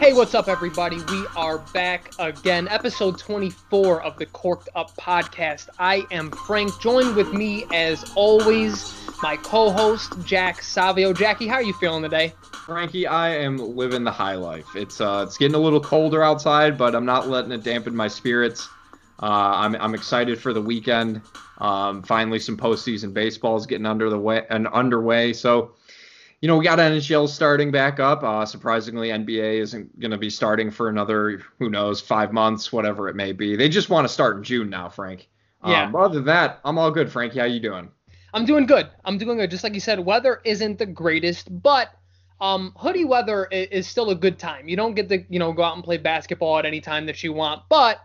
Hey, what's up, everybody? We are back again. Episode 24 of the Corked Up Podcast. I am Frank. Joined with me, as always, my co-host, Jack Savio. Jackie, how are you feeling today? Frankie, I am living the high life. It's getting a little colder outside, but I'm not letting it dampen my spirits. I'm excited for the weekend. Finally, some postseason baseball is getting underway. So, you know, we got NHL starting back up. Surprisingly, NBA isn't going to be starting for another, who knows, 5 months, whatever it may be. They just want to start in June now, Frank. Yeah. Other than that, I'm all good, Frankie. How you doing? I'm doing good. Just like you said, weather isn't the greatest, but hoodie weather is still a good time. You don't get to, you know, go out and play basketball at any time that you want, but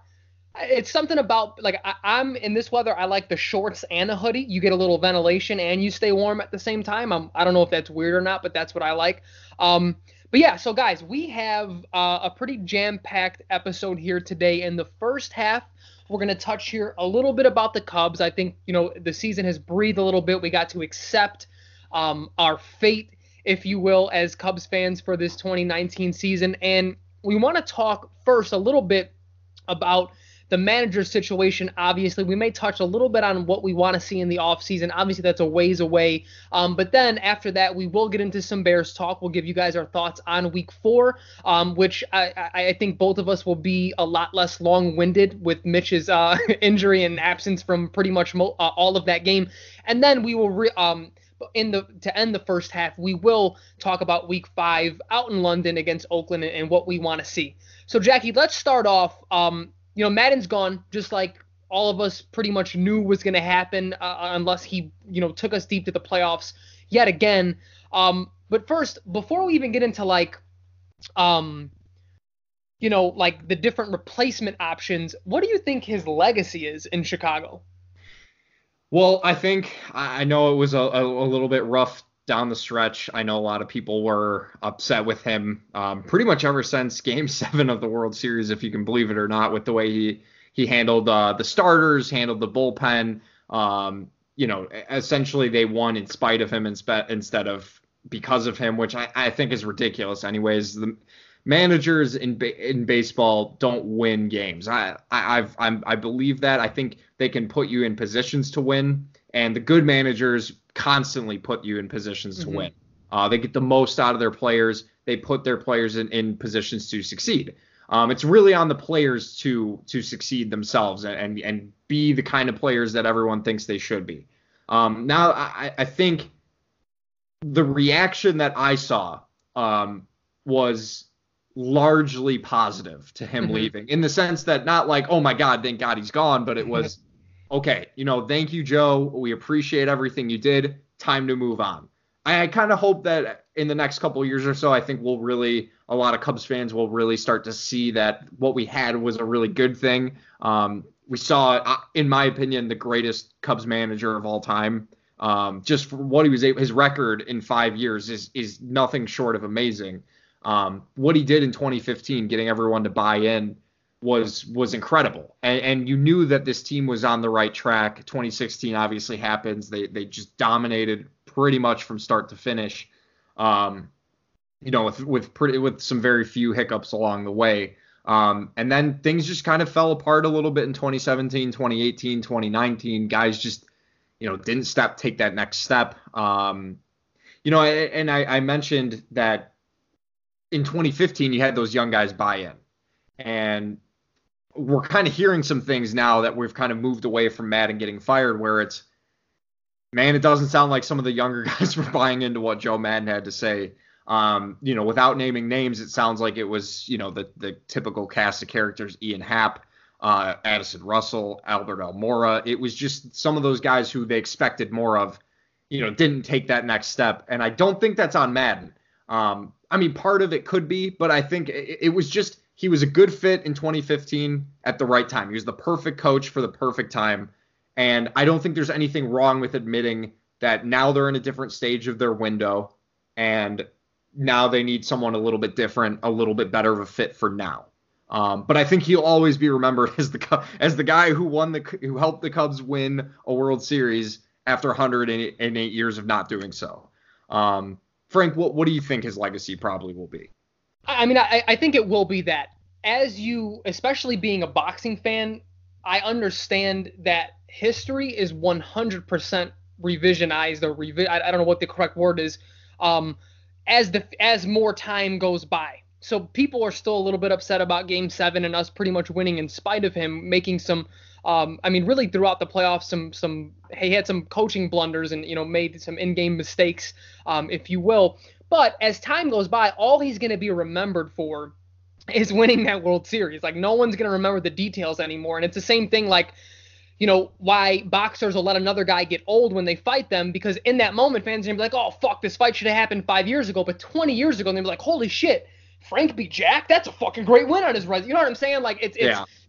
it's something about, like, I'm in this weather, I like the shorts and a hoodie. You get a little ventilation and you stay warm at the same time. I don't know if that's weird or not, but that's what I like. But yeah, so guys, we have a pretty jam-packed episode here today. In the first half, we're going to touch here a little bit about the Cubs. I think, you know, the season has breathed a little bit. We got to accept our fate, if you will, as Cubs fans for this 2019 season. And we want to talk first a little bit about the manager situation. Obviously, we may touch a little bit on what we want to see in the offseason. Obviously, that's a ways away. But then after that, we will get into some Bears talk. We'll give you guys our thoughts on Week 4, which I think both of us will be a lot less long-winded with Mitch's injury and absence from pretty much all of that game. And then we will to end the first half, we will talk about Week 5 out in London against Oakland and what we want to see. So, Jackie, let's start off. You know, Maddon's gone, just like all of us pretty much knew was going to happen unless he, you know, took us deep to the playoffs yet again. But first, before we even get into, like, you know, like the different replacement options, what do you think his legacy is in Chicago? Well, I think I know it was a little bit rough down the stretch. I know a lot of people were upset with him pretty much ever since Game 7 of the World Series, if you can believe it or not, with the way he handled the starters, handled the bullpen. You know, essentially they won in spite of him instead of because of him, which I think is ridiculous. Anyways, the managers in baseball don't win games. I believe that. I think they can put you in positions to win, and the good managers constantly put you in positions to win. They get the most out of their players. They put their players in positions to succeed. It's really on the players to succeed themselves and be the kind of players that everyone thinks they should be. Now, I think the reaction that I saw was largely positive to him leaving, in the sense that not like, oh, my God, thank God he's gone, but it was, okay, you know, thank you, Joe. We appreciate everything you did. Time to move on. I kind of hope that in the next couple of years or so, I think a lot of Cubs fans will really start to see that what we had was a really good thing. We saw, in my opinion, the greatest Cubs manager of all time. Just for what he was able, his record in 5 years is nothing short of amazing. What he did in 2015, getting everyone to buy in, was incredible, and you knew that this team was on the right track. 2016 obviously happens. They just dominated pretty much from start to finish, you know, with some very few hiccups along the way, and then things just kind of fell apart a little bit in 2017, 2018, 2019. Guys just, you know, didn't take that next step. You know, and I mentioned that in 2015 you had those young guys buy in, and we're kind of hearing some things now that we've kind of moved away from Maddon getting fired, where it's, man, it doesn't sound like some of the younger guys were buying into what Joe Maddon had to say. You know, without naming names, it sounds like it was, you know, the typical cast of characters: Ian Happ, Addison Russell, Albert Almora. It was just some of those guys who they expected more of, you know, didn't take that next step. And I don't think that's on Maddon. I mean, part of it could be, but I think it was just, he was a good fit in 2015 at the right time. He was the perfect coach for the perfect time. And I don't think there's anything wrong with admitting that now they're in a different stage of their window, and now they need someone a little bit different, a little bit better of a fit for now. But I think he'll always be remembered as the guy who helped the Cubs win a World Series after 108 years of not doing so. Frank, what do you think his legacy probably will be? I mean, I think it will be that. As you, especially being a boxing fan, I understand that history is 100% revisionized or I don't know what the correct word is, as more time goes by. So people are still a little bit upset about Game 7 and us pretty much winning in spite of him making some, really throughout the playoffs, he had some coaching blunders and, made some in-game mistakes, if you will. But as time goes by, all he's going to be remembered for is winning that World Series. Like, no one's going to remember the details anymore. And it's the same thing, like, why boxers will let another guy get old when they fight them, because in that moment, fans are going to be like, oh, fuck, this fight should have happened 5 years ago. But 20 years ago, they'll be like, holy shit, Frank beat Jack? That's a fucking great win on his resume. You know what I'm saying? Like, it's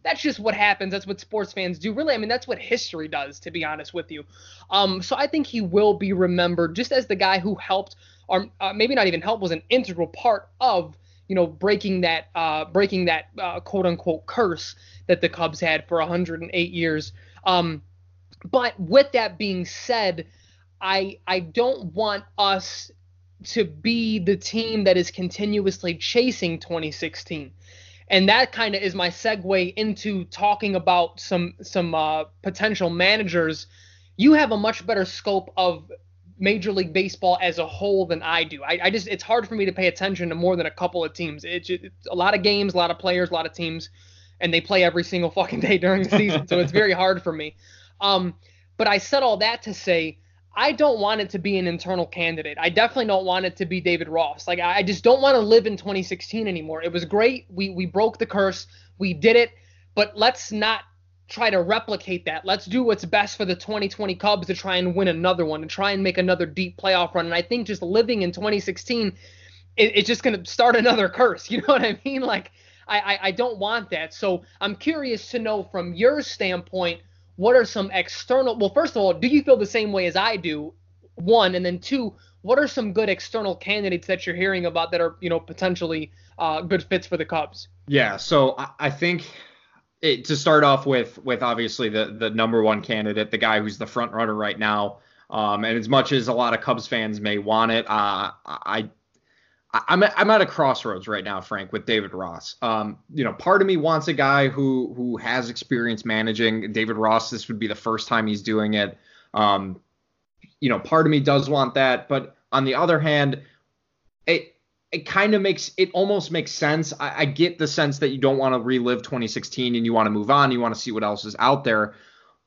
that's just what happens. That's what sports fans do. Really, I mean, that's what history does, to be honest with you. So I think he will be remembered just as the guy who helped, or maybe not even helped, was an integral part of, breaking that quote-unquote curse that the Cubs had for 108 years. But with that being said, I don't want us to be the team that is continuously chasing 2016. And that kind of is my segue into talking about some potential managers. You have a much better scope of Major League Baseball as a whole than I do. I just, it's hard for me to pay attention to more than a couple of teams. It's a lot of games, a lot of players, a lot of teams, and they play every single fucking day during the season. So it's very hard for me. But I said all that to say, I don't want it to be an internal candidate. I definitely don't want it to be David Ross. Like, I just don't want to live in 2016 anymore. It was great. We broke the curse. We did it. But let's not try to replicate that. Let's do what's best for the 2020 Cubs to try and win another one and try and make another deep playoff run. And I think just living in 2016, it's just going to start another curse. You know what I mean? Like, I don't want that. So I'm curious to know from your standpoint, what are some external – well, first of all, do you feel the same way as I do, one? And then two, what are some good external candidates that you're hearing about that are, potentially good fits for the Cubs? Yeah, so I think to start off with obviously the number one candidate, the guy who's the front runner right now, and as much as a lot of Cubs fans may want it, I'm at a crossroads right now, Frank, with David Ross. Part of me wants a guy who has experience managing. David Ross, this would be the first time he's doing it. Part of me does want that, but on the other hand, it kind of makes, it almost makes sense. I get the sense that you don't want to relive 2016 and you want to move on. You want to see what else is out there.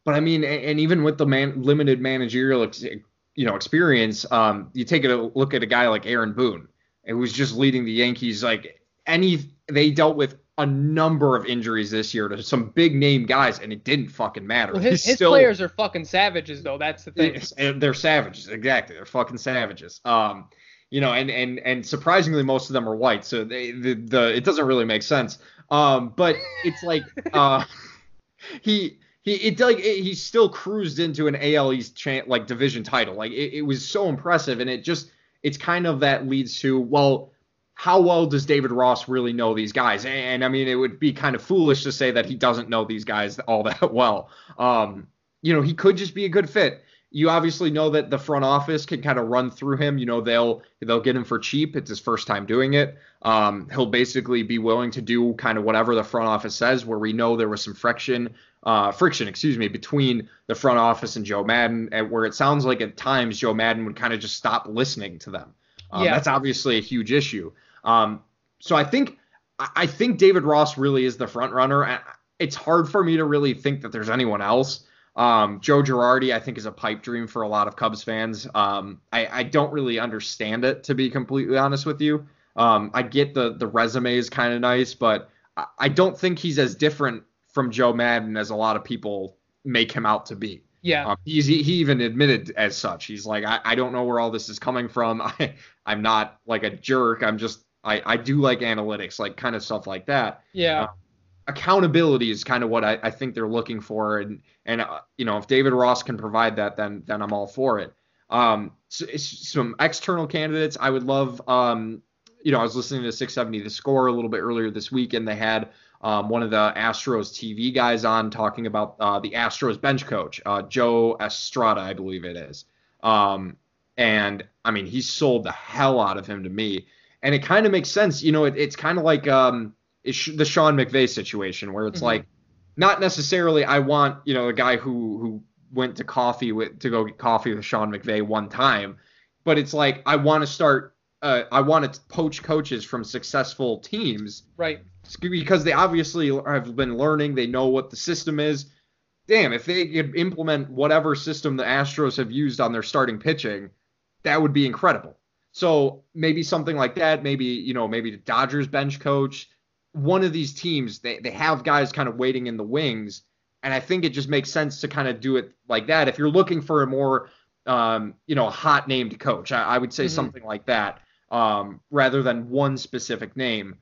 But I mean, and even with the limited managerial experience, you take a look at a guy like Aaron Boone. It was just leading the Yankees. They dealt with a number of injuries this year to some big name guys, and it didn't fucking matter. Well, his players are fucking savages, though. That's the thing. They're savages, exactly. They're fucking savages. And surprisingly, most of them are white, so it doesn't really make sense. But it's like he still cruised into an AL East division title. Like, it was so impressive, and it just. It's kind of that leads to, well, how well does David Ross really know these guys? And I mean, it would be kind of foolish to say that he doesn't know these guys all that well. He could just be a good fit. You obviously know that the front office can kind of run through him. They'll get him for cheap. It's his first time doing it. He'll basically be willing to do kind of whatever the front office says, where we know there was some friction, between the front office and Joe Maddon, and where it sounds like at times Joe Maddon would kind of just stop listening to them. That's obviously a huge issue. So I think David Ross really is the front runner. It's hard for me to really think that there's anyone else. Joe Girardi, I think, is a pipe dream for a lot of Cubs fans. I don't really understand it, to be completely honest with you. I get the resume is kind of nice, but I don't think he's as different from Joe Maddon as a lot of people make him out to be. Yeah. He even admitted as such. He's like, I don't know where all this is coming from. I'm not like a jerk. I'm just, I do like analytics, like kind of stuff like that. Yeah. Accountability is kind of what I think they're looking for. And if David Ross can provide that, then I'm all for it. So it's some external candidates I would love. I was listening to 670 The Score a little bit earlier this week, and they had one of the Astros TV guys on talking about the Astros bench coach, Joe Estrada, I believe it is. And I mean, he sold the hell out of him to me. And it kind of makes sense. You know, it's kind of like the Sean McVay situation where it's like, not necessarily I want, you know, a guy who went to go get coffee with Sean McVay one time. But it's like I want to poach coaches from successful teams. Right. Because they obviously have been learning. They know what the system is. Damn, if they could implement whatever system the Astros have used on their starting pitching, that would be incredible. So maybe something like that, maybe the Dodgers bench coach, one of these teams, they have guys kind of waiting in the wings. And I think it just makes sense to kind of do it like that. If you're looking for a more, hot named coach, I would say something like that, rather than one specific name.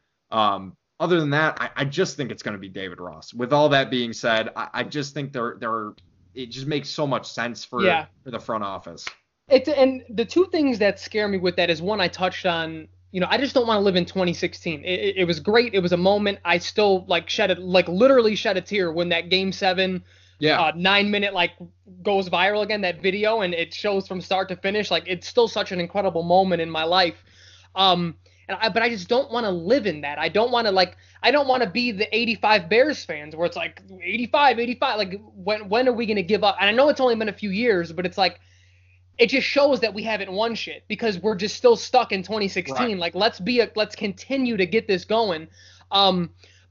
Other than that, I just think it's going to be David Ross. With all that being said, I just think it just makes so much sense for the front office. And the two things that scare me with that is, one, I touched on, you know, I just don't want to live in 2016. It was great. It was a moment. I still literally shed a tear when that Game 7 9-minute goes viral again, that video, and it shows from start to finish. Like, it's still such an incredible moment in my life. But I just don't want to live in that. I don't want to be the 85 Bears fans where it's like 85. Like, when are we going to give up? And I know it's only been a few years, but it's like, it just shows that we haven't won shit because we're just still stuck in 2016. Right. Like, let's continue to get this going.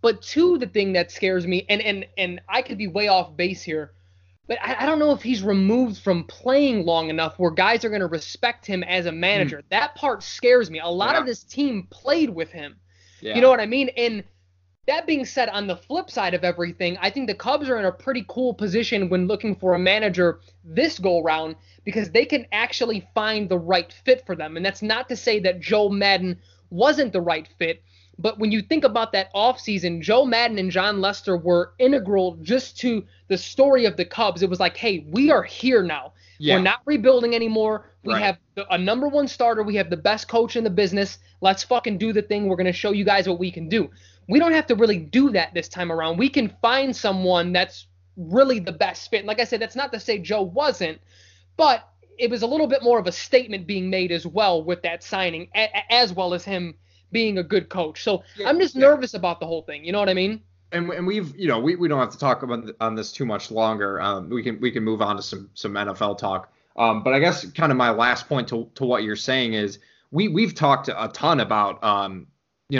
But two, the thing that scares me, and I could be way off base here, but I don't know if he's removed from playing long enough where guys are going to respect him as a manager. That part scares me. A lot of this team played with him. Yeah. You know what I mean? And that being said, on the flip side of everything, I think the Cubs are in a pretty cool position when looking for a manager this go round, because they can actually find the right fit for them. And that's not to say that Joe Maddon wasn't the right fit. But when you think about that offseason, Joe Maddon and John Lester were integral just to the story of the Cubs. It was like, hey, we are here now. Yeah. We're not rebuilding anymore. We have a number 1 starter. We have the best coach in the business. Let's fucking do the thing. We're going to show you guys what we can do. We don't have to really do that this time around. We can find someone that's really the best fit. And like I said, that's not to say Joe wasn't, but it was a little bit more of a statement being made as well with that signing, as well as him being a good coach. So I'm just nervous about the whole thing. You know what I mean? And we've, you know, we don't have to talk about on this too much longer. We can move on to some NFL talk. But I guess kind of my last point to what you're saying is we've talked a ton about,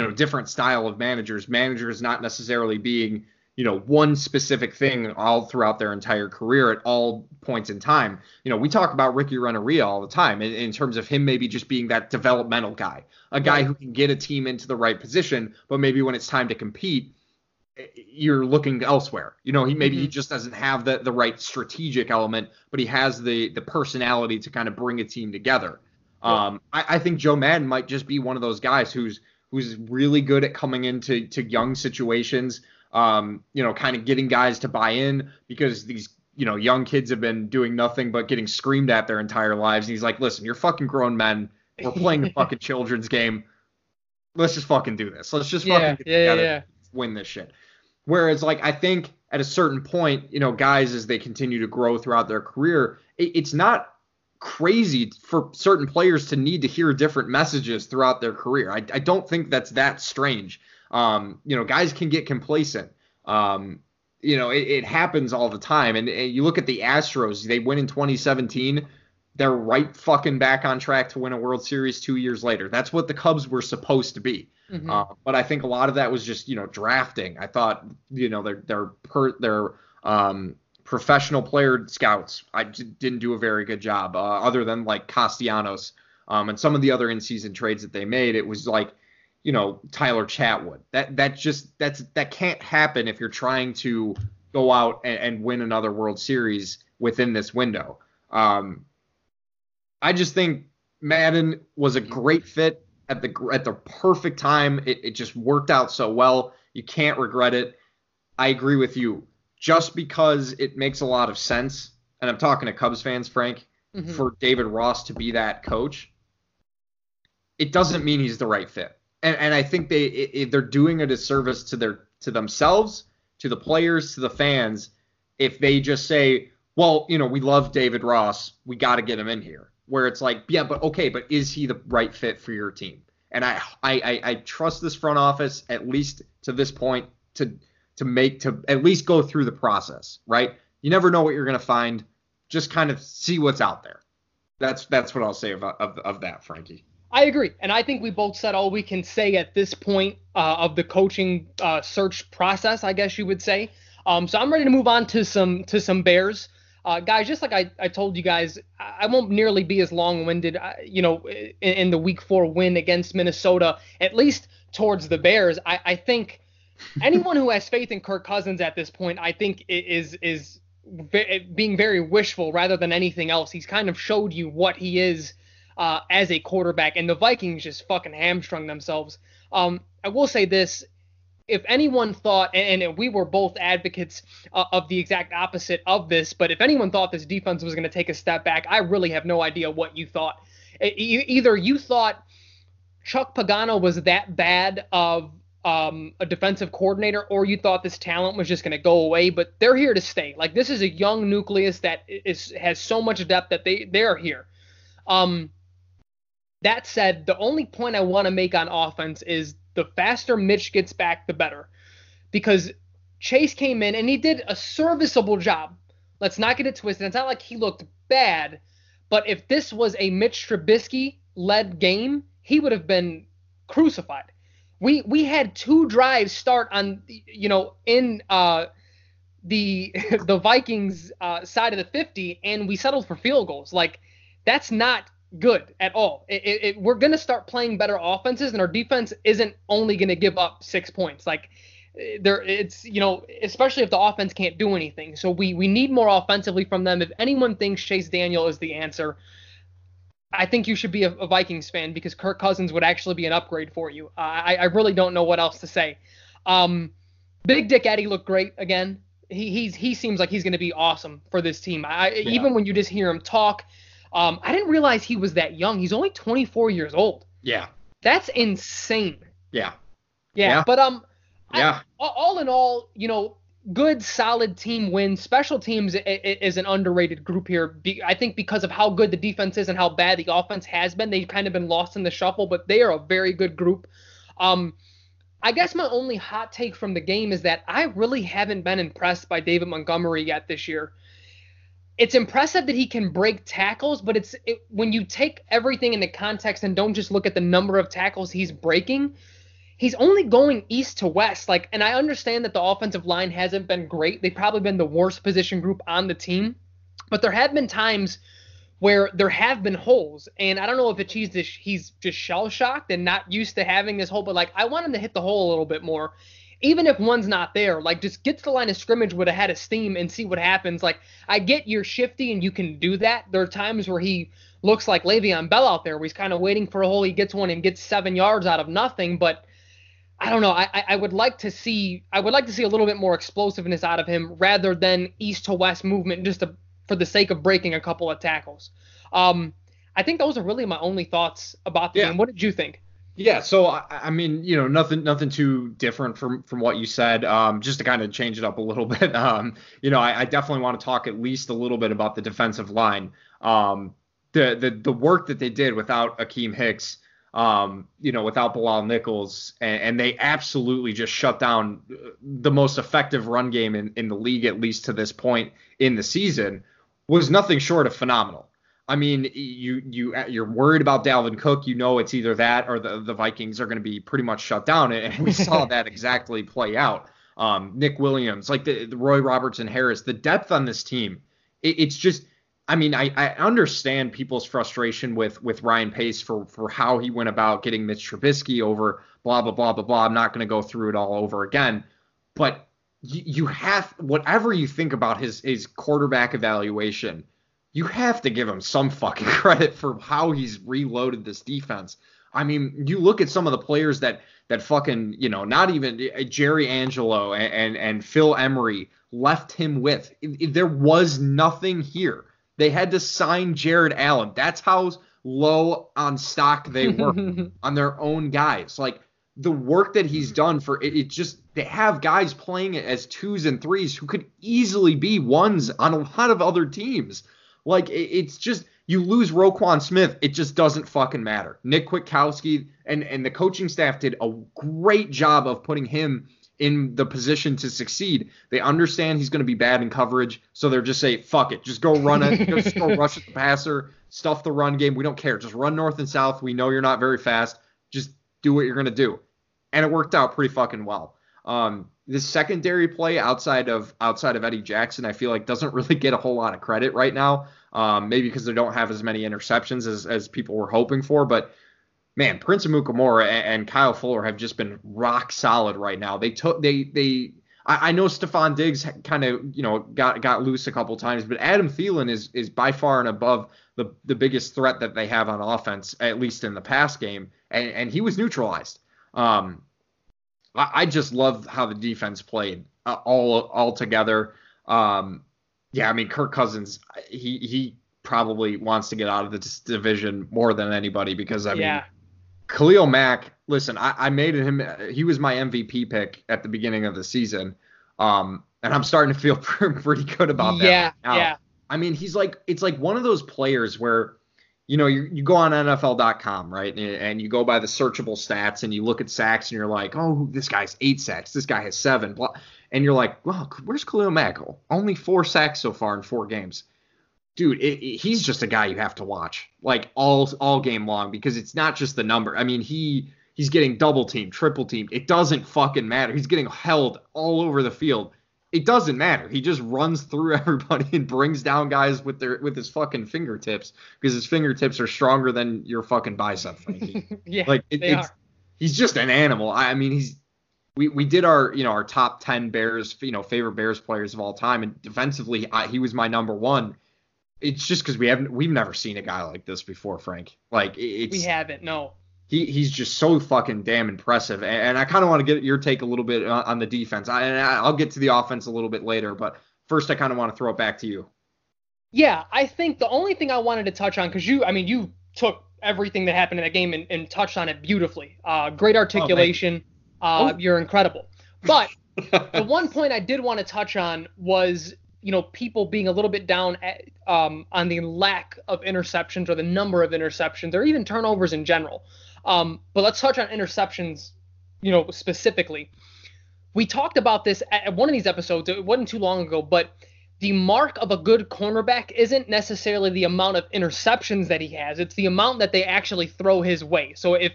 different style of managers, not necessarily being, one specific thing all throughout their entire career at all points in time. You know, we talk about Ricky Renneria all the time in terms of him maybe just being that developmental guy, a guy who can get a team into the right position, but maybe when it's time to compete, you're looking elsewhere. You know, he just doesn't have the right strategic element, but he has the personality to kind of bring a team together. Yeah. I think Joe Maddon might just be one of those guys who's really good at coming into young situations, kind of getting guys to buy in, because these, young kids have been doing nothing but getting screamed at their entire lives. And he's like, listen, you're fucking grown men. We're playing a fucking children's game. Let's just fucking do this. Let's just fucking win this shit. Whereas, I think at a certain point, guys, as they continue to grow throughout their career, it's not crazy for certain players to need to hear different messages throughout their career. I don't think that's that strange. Guys can get complacent. It happens all the time. And you look at the Astros, they win in 2017. They're right fucking back on track to win a World Series 2 years later. That's what the Cubs were supposed to be. But I think a lot of that was just, drafting. I thought, their professional player scouts, I didn't do a very good job other than Castellanos and some of the other in-season trades that they made. It was Tyler Chatwood. That can't happen if you're trying to go out and win another World Series within this window. I just think Maddon was a great fit at the perfect time. It just worked out so well. You can't regret it. I agree with you. Just because it makes a lot of sense, and I'm talking to Cubs fans, Frank, for David Ross to be that coach, it doesn't mean he's the right fit. And I think they're doing a disservice to themselves, to the players, to the fans, if they just say, well, we love David Ross, we got to get him in here. Where it's like, yeah, but okay, but is he the right fit for your team? And I trust this front office, at least to this point, to at least go through the process, right? You never know what you're going to find. Just kind of see what's out there. That's what I'll say of that, Frankie. I agree. And I think we both said all we can say at this point of the coaching search process, I guess you would say. So I'm ready to move on to some Bears. Guys, just like I told you guys, I won't nearly be as long-winded, in the Week 4 win against Minnesota, at least towards the Bears. I think anyone who has faith in Kirk Cousins at this point, I think is being very wishful rather than anything else. He's kind of showed you what he is as a quarterback, and the Vikings just fucking hamstrung themselves. I will say this. If anyone thought, and we were both advocates of the exact opposite of this, but if anyone thought this defense was going to take a step back, I really have no idea what you thought. Either you thought Chuck Pagano was that bad of a defensive coordinator, or you thought this talent was just going to go away, but they're here to stay. Like, this is a young nucleus that has so much depth that they're here. That said, the only point I want to make on offense is the faster Mitch gets back, the better. Because Chase came in, and he did a serviceable job. Let's not get it twisted. It's not like he looked bad. But if this was a Mitch Trubisky-led game, he would have been crucified. We had two drives start on, in the Vikings side of the 50, and we settled for field goals. Like, that's not good at all. We're going to start playing better offenses, and our defense isn't only going to give up 6 points. Like, especially if the offense can't do anything. So we need more offensively from them. If anyone thinks Chase Daniel is the answer, I think you should be a Vikings fan, because Kirk Cousins would actually be an upgrade for you. I really don't know what else to say. Big Dick Eddie looked great again. He seems like he's going to be awesome for this team. Even when you just hear him talk, I didn't realize he was that young. He's only 24 years old. Yeah. That's insane. Yeah. Yeah. But, all in all, good, solid team win. Special teams is an underrated group here. I think because of how good the defense is and how bad the offense has been, they've kind of been lost in the shuffle, but they are a very good group. I guess my only hot take from the game is that I really haven't been impressed by David Montgomery yet this year. It's impressive that he can break tackles, but when you take everything into context and don't just look at the number of tackles he's breaking, he's only going east to west. Like, and I understand that the offensive line hasn't been great. They've probably been the worst position group on the team, but there have been times where there have been holes, and I don't know if it's he's just shell-shocked and not used to having this hole, but like, I want him to hit the hole a little bit more. Even if one's not there, like, just get to the line of scrimmage with a head of steam and see what happens. Like, I get you're shifty and you can do that. There are times where he looks like Le'Veon Bell out there, where he's kind of waiting for a hole. He gets one and gets 7 yards out of nothing. But I don't know. I would like to see a little bit more explosiveness out of him rather than east to west movement just for the sake of breaking a couple of tackles. I think those are really my only thoughts about the game. What did you think? Yeah, so I mean, nothing too different from what you said. Just to kind of change it up a little bit, I definitely want to talk at least a little bit about the defensive line. The work that they did without Akeem Hicks, without Bilal Nichols, and they absolutely just shut down the most effective run game in the league, at least to this point in the season, was nothing short of phenomenal. I mean, you're worried about Dalvin Cook. It's either that or the Vikings are going to be pretty much shut down, and we saw that exactly play out. Nick Williams, like the Roy Robertson Harris, the depth on this team, it's just. I mean, I understand people's frustration with Ryan Pace for how he went about getting Mitch Trubisky over blah blah blah blah blah. I'm not going to go through it all over again, but you have, whatever you think about his quarterback evaluation, you have to give him some fucking credit for how he's reloaded this defense. I mean, you look at some of the players that fucking, not even Jerry Angelo and Phil Emery left him with. There was nothing here. They had to sign Jared Allen. That's how low on stock they were on their own guys. Like, the work that he's done for it, they have guys playing it as twos and threes who could easily be ones on a lot of other teams. Like, it's just You lose Roquan Smith, it just doesn't fucking matter. Nick Kwiatkowski and the coaching staff did a great job of putting him in the position to succeed. They understand he's going to be bad in coverage, so they're just say, fuck it. Just go run it. Just go rush at the passer. Stuff the run game. We don't care. Just run north and south. We know you're not very fast. Just do what you're going to do. And it worked out pretty fucking well. The secondary play outside of Eddie Jackson, I feel like doesn't really get a whole lot of credit right now. Maybe because they don't have as many interceptions as people were hoping for. But, man, Prince Amukamara and Kyle Fuller have just been rock solid right now. I know Stephon Diggs kind of, got loose a couple times, but Adam Thielen is by far and above the biggest threat that they have on offense, at least in the pass game. And he was neutralized. I just love how the defense played all together. Yeah, I mean, Kirk Cousins, he probably wants to get out of this division more than anybody because, I mean, Khalil Mack, listen, I made him – he was my MVP pick at the beginning of the season, and I'm starting to feel pretty good about that. Yeah, now. Yeah. I mean, he's like – it's like one of those players where, you go on NFL.com, right, and you go by the searchable stats and you look at sacks and you're like, oh, this guy's 8 sacks, this guy has 7, blah. And you're like, well, where's Khalil Mack? Only 4 sacks so far in 4 games. Dude, he's just a guy you have to watch, like, all game long, because it's not just the number. I mean, he's getting double-teamed, triple-teamed. It doesn't fucking matter. He's getting held all over the field. It doesn't matter. He just runs through everybody and brings down guys with his fucking fingertips, because his fingertips are stronger than your fucking bicep, Frankie. Yeah, like, they are. He's just an animal. I mean, he's... We did our, our top 10 Bears, favorite Bears players of all time. And defensively, he was my number one. It's just because we've never seen a guy like this before, Frank. Like, we haven't. No, he's just so fucking damn impressive. And I kind of want to get your take a little bit on the defense. I'll get to the offense a little bit later. But first, I kind of want to throw it back to you. Yeah, I think the only thing I wanted to touch on, because you took everything that happened in that game and touched on it beautifully. Great articulation. Oh, you're incredible. But the one point I did want to touch on was, people being a little bit down on the lack of interceptions or the number of interceptions or even turnovers in general. But let's touch on interceptions, specifically. We talked about this at one of these episodes. It wasn't too long ago, but the mark of a good cornerback isn't necessarily the amount of interceptions that he has. It's the amount that they actually throw his way. So if...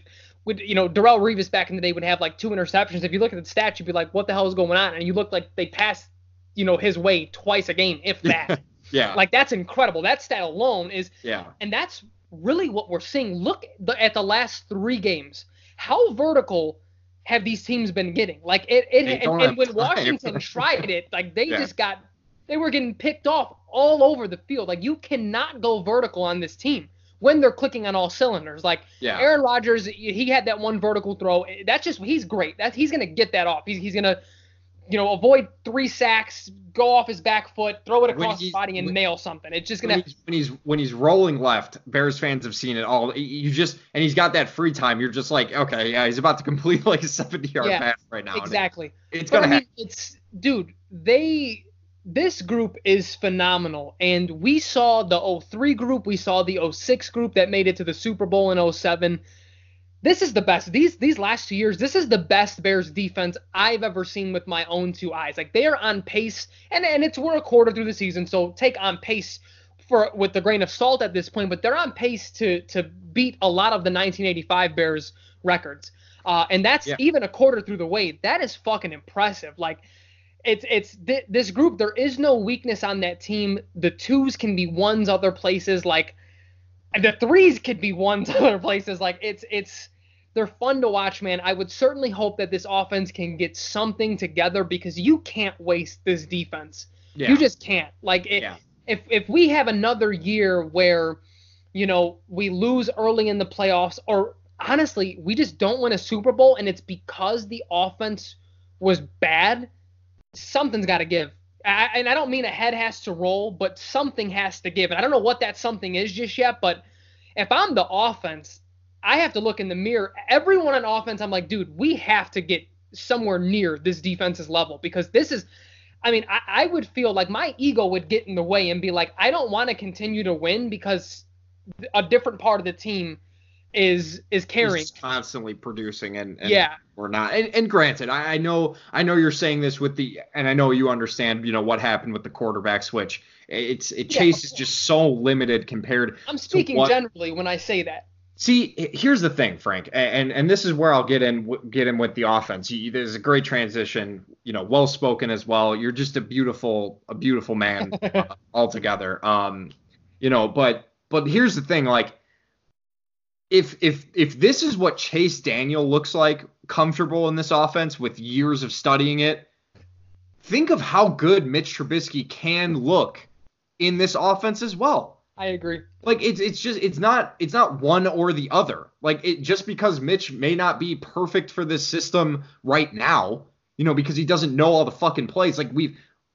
Darrelle Revis back in the day would have like 2 interceptions. If you look at the stats, you'd be like, what the hell is going on? And you look like they passed, his way twice a game, if that. Yeah. Like, that's incredible. That stat alone is. Yeah. And that's really what we're seeing. Look at the last 3 games. How vertical have these teams been getting? Like, and when Washington tried it, like, they just they were getting picked off all over the field. Like, you cannot go vertical on this team when they're clicking on all cylinders. Like, Aaron Rodgers, he had that one vertical throw. That's just, he's great. He's going to get that off. He's going to, avoid 3 sacks, go off his back foot, throw it across his body, and nail something. It's just going to... When he's rolling left, Bears fans have seen it all. And he's got that free time. You're just like, okay, yeah, he's about to complete like a 70-yard pass right now. Exactly. It's going to happen. Dude, this group is phenomenal, and we saw the 03 group, we saw the 06 group that made it to the Super Bowl in 07. This is the best. These last 2 years, this is the best Bears defense I've ever seen with my own 2 eyes. Like, they are on pace, and we're a quarter through the season, so take on pace with a grain of salt at this point, but they're on pace to beat a lot of the 1985 Bears records. And that's even a quarter through the way. That is fucking impressive. Like, this group, there is no weakness on that team. The 2s can be 1s other places. Like, the 3s could be 1s other places. Like, they're fun to watch, man. I would certainly hope that this offense can get something together, because you can't waste this defense. Yeah. You just can't. Like, if we have another year where, we lose early in the playoffs, or honestly, we just don't win a Super Bowl, and it's because the offense was bad, something's got to give. And I don't mean a head has to roll, but something has to give. And I don't know what that something is just yet, but if I'm the offense, I have to look in the mirror. Everyone on offense, I'm like, dude, we have to get somewhere near this defense's level, because this is, I would feel like my ego would get in the way and be like, I don't want to continue to win because a different part of the team is carrying. He's constantly producing and yeah. We're not. And granted, I know you're saying this with the, and I know you understand, you know, what happened with the quarterback switch. Chase is just so limited compared. I'm speaking generally when I say that. See, here's the thing, Frank, and this is where I'll get in with the offense. There's a great transition, you know, well spoken as well. You're just a beautiful man altogether. You know, but here's the thing, like if this is what Chase Daniel looks like, comfortable in this offense with years of studying it, think of how good Mitch Trubisky can look in this offense as well. I agree. Like it's not one or the other. Like it just because Mitch may not be perfect for this system right now, you know, because he doesn't know all the fucking plays. Like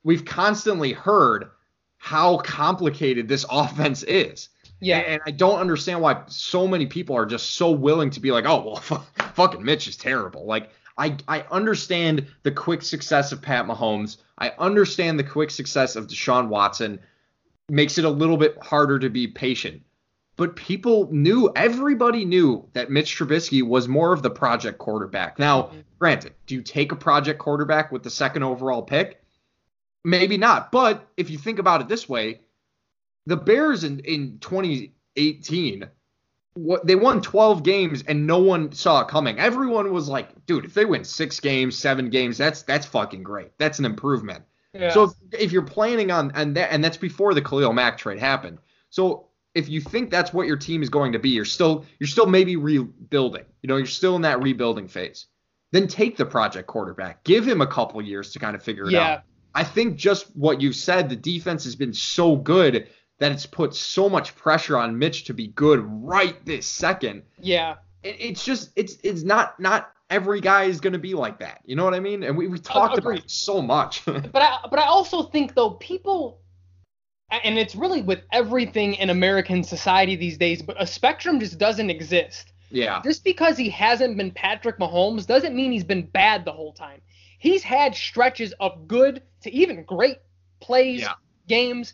we've constantly heard how complicated this offense is. Yeah. And I don't understand why so many people are just so willing to be like, oh well, fucking Mitch is terrible. Like I understand the quick success of Pat Mahomes. I understand the quick success of Deshaun Watson. Makes it a little bit harder to be patient. But everybody knew that Mitch Trubisky was more of the project quarterback. Now, granted, do you take a project quarterback with the second overall pick? Maybe not. But if you think about it this way, the Bears in 2018, they won 12 games and no one saw it coming. Everyone was like, dude, if they win 6 games, 7 games, that's fucking great. That's an improvement. Yeah. So if you're planning on that, and that's before the Khalil Mack trade happened. So if you think that's what your team is going to be, you're still maybe rebuilding. You know, you're still in that rebuilding phase. Then take the project quarterback. Give him a couple years to kind of figure it out. I think just what you said, the defense has been so good that it's put so much pressure on Mitch to be good right this second. Yeah. It's not every guy is going to be like that. You know what I mean? And we talked about it so much. But I also think, though, people, and it's really with everything in American society these days, but a spectrum just doesn't exist. Yeah. Just because he hasn't been Patrick Mahomes doesn't mean he's been bad the whole time. He's had stretches of good to even great plays, games.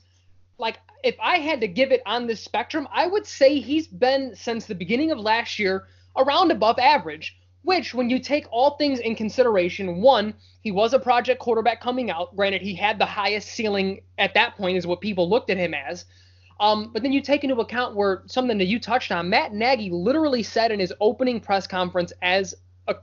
Like, if I had to give it on this spectrum, I would say he's been, since the beginning of last year, around above average. Which, when you take all things in consideration, one, he was a project quarterback coming out. Granted, he had the highest ceiling at that point is what people looked at him as. But then you take into account where something that you touched on, Matt Nagy literally said in his opening press conference as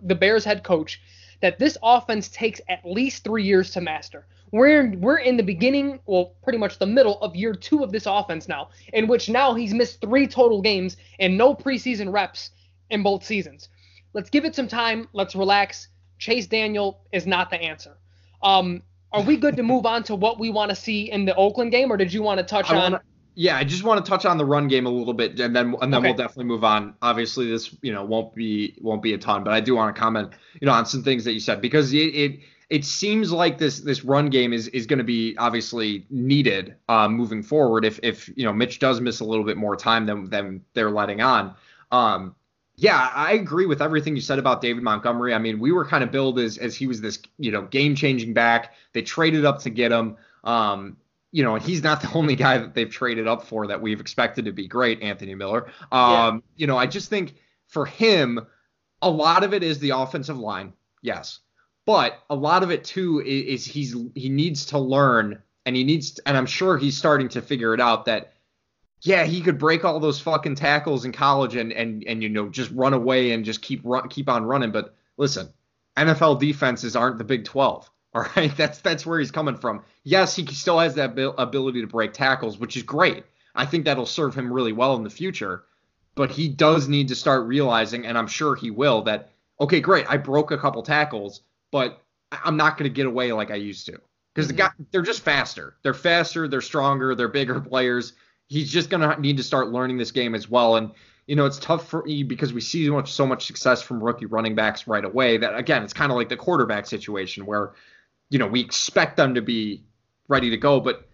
the Bears head coach that this offense takes at least 3 years to master. We're in the beginning, well, pretty much the middle of year 2 of this offense now, in which now he's missed 3 total games and no preseason reps in both seasons. Let's give it some time. Let's relax. Chase Daniel is not the answer. Are we good to move on to what we want to see in the Oakland game, or did you want to touch on? Yeah, I just want to touch on the run game a little bit, and then we'll definitely move on. Obviously, this won't be a ton, but I do want to comment, you know, on some things that you said, because it seems like this run game is going to be obviously needed moving forward if you know Mitch does miss a little bit more time than they're letting on. Yeah, I agree with everything you said about David Montgomery. I mean, we were kind of billed as he was this, you know, game-changing back. They traded up to get him. You know, and he's not the only guy that they've traded up for that we've expected to be great, Anthony Miller. You know, I just think for him, a lot of it is the offensive line, yes. But a lot of it, too, is he needs to learn, and I'm sure he's starting to figure it out that, yeah, he could break all those fucking tackles in college and you know, just run away and just keep on running. But listen, NFL defenses aren't the Big 12. All right, that's where he's coming from. Yes, he still has that ability to break tackles, which is great. I think that'll serve him really well in the future. But he does need to start realizing, and I'm sure he will, that, okay, great, I broke a couple tackles, but I'm not going to get away like I used to. Because they're just faster. They're faster, they're stronger, they're bigger players. He's just going to need to start learning this game as well. And, you know, it's tough for me because we see so much success from rookie running backs right away that, again, it's kind of like the quarterback situation where, you know, we expect them to be ready to go. But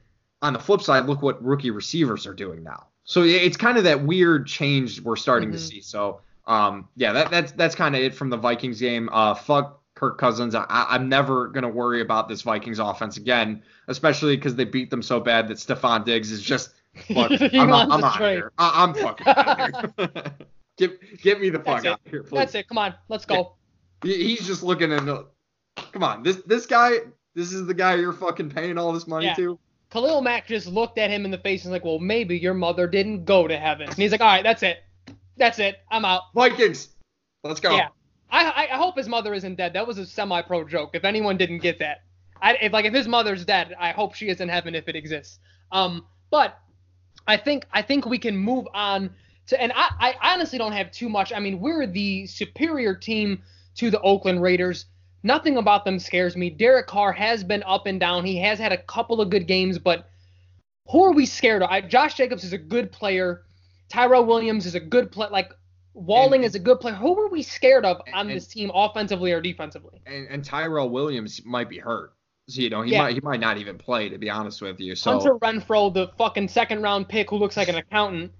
on the flip side, look what rookie receivers are doing now. So it's kind of that weird change we're starting to see. So, yeah, that's kind of it from the Vikings game. Fuck Kirk Cousins. I'm never going to worry about this Vikings offense again, especially because they beat them so bad that Stephon Diggs is just – But I'm out of here. I'm fucking out of here. Get me the fuck out of here, please. That's it. Come on. Let's go. He's just looking at come on. This guy, this is the guy you're fucking paying all this money to? Khalil Mack just looked at him in the face and was like, well, maybe your mother didn't go to heaven. And he's like, all right, that's it. That's it. I'm out. Vikings. Let's go. Yeah. I hope his mother isn't dead. That was a semi-pro joke. If anyone didn't get that. If his mother's dead, I hope she is in heaven if it exists. But I think we can move on to, and I honestly don't have too much. I mean, we're the superior team to the Oakland Raiders. Nothing about them scares me. Derek Carr has been up and down. He has had a couple of good games, but who are we scared of? Josh Jacobs is a good player. Tyrell Williams is a good player. Like, Walling is a good player. Who are we scared of on this team, offensively or defensively? And Tyrell Williams might be hurt. So, you know, he might not even play, to be honest with you. So Hunter Renfrow, the fucking second-round pick who looks like an accountant.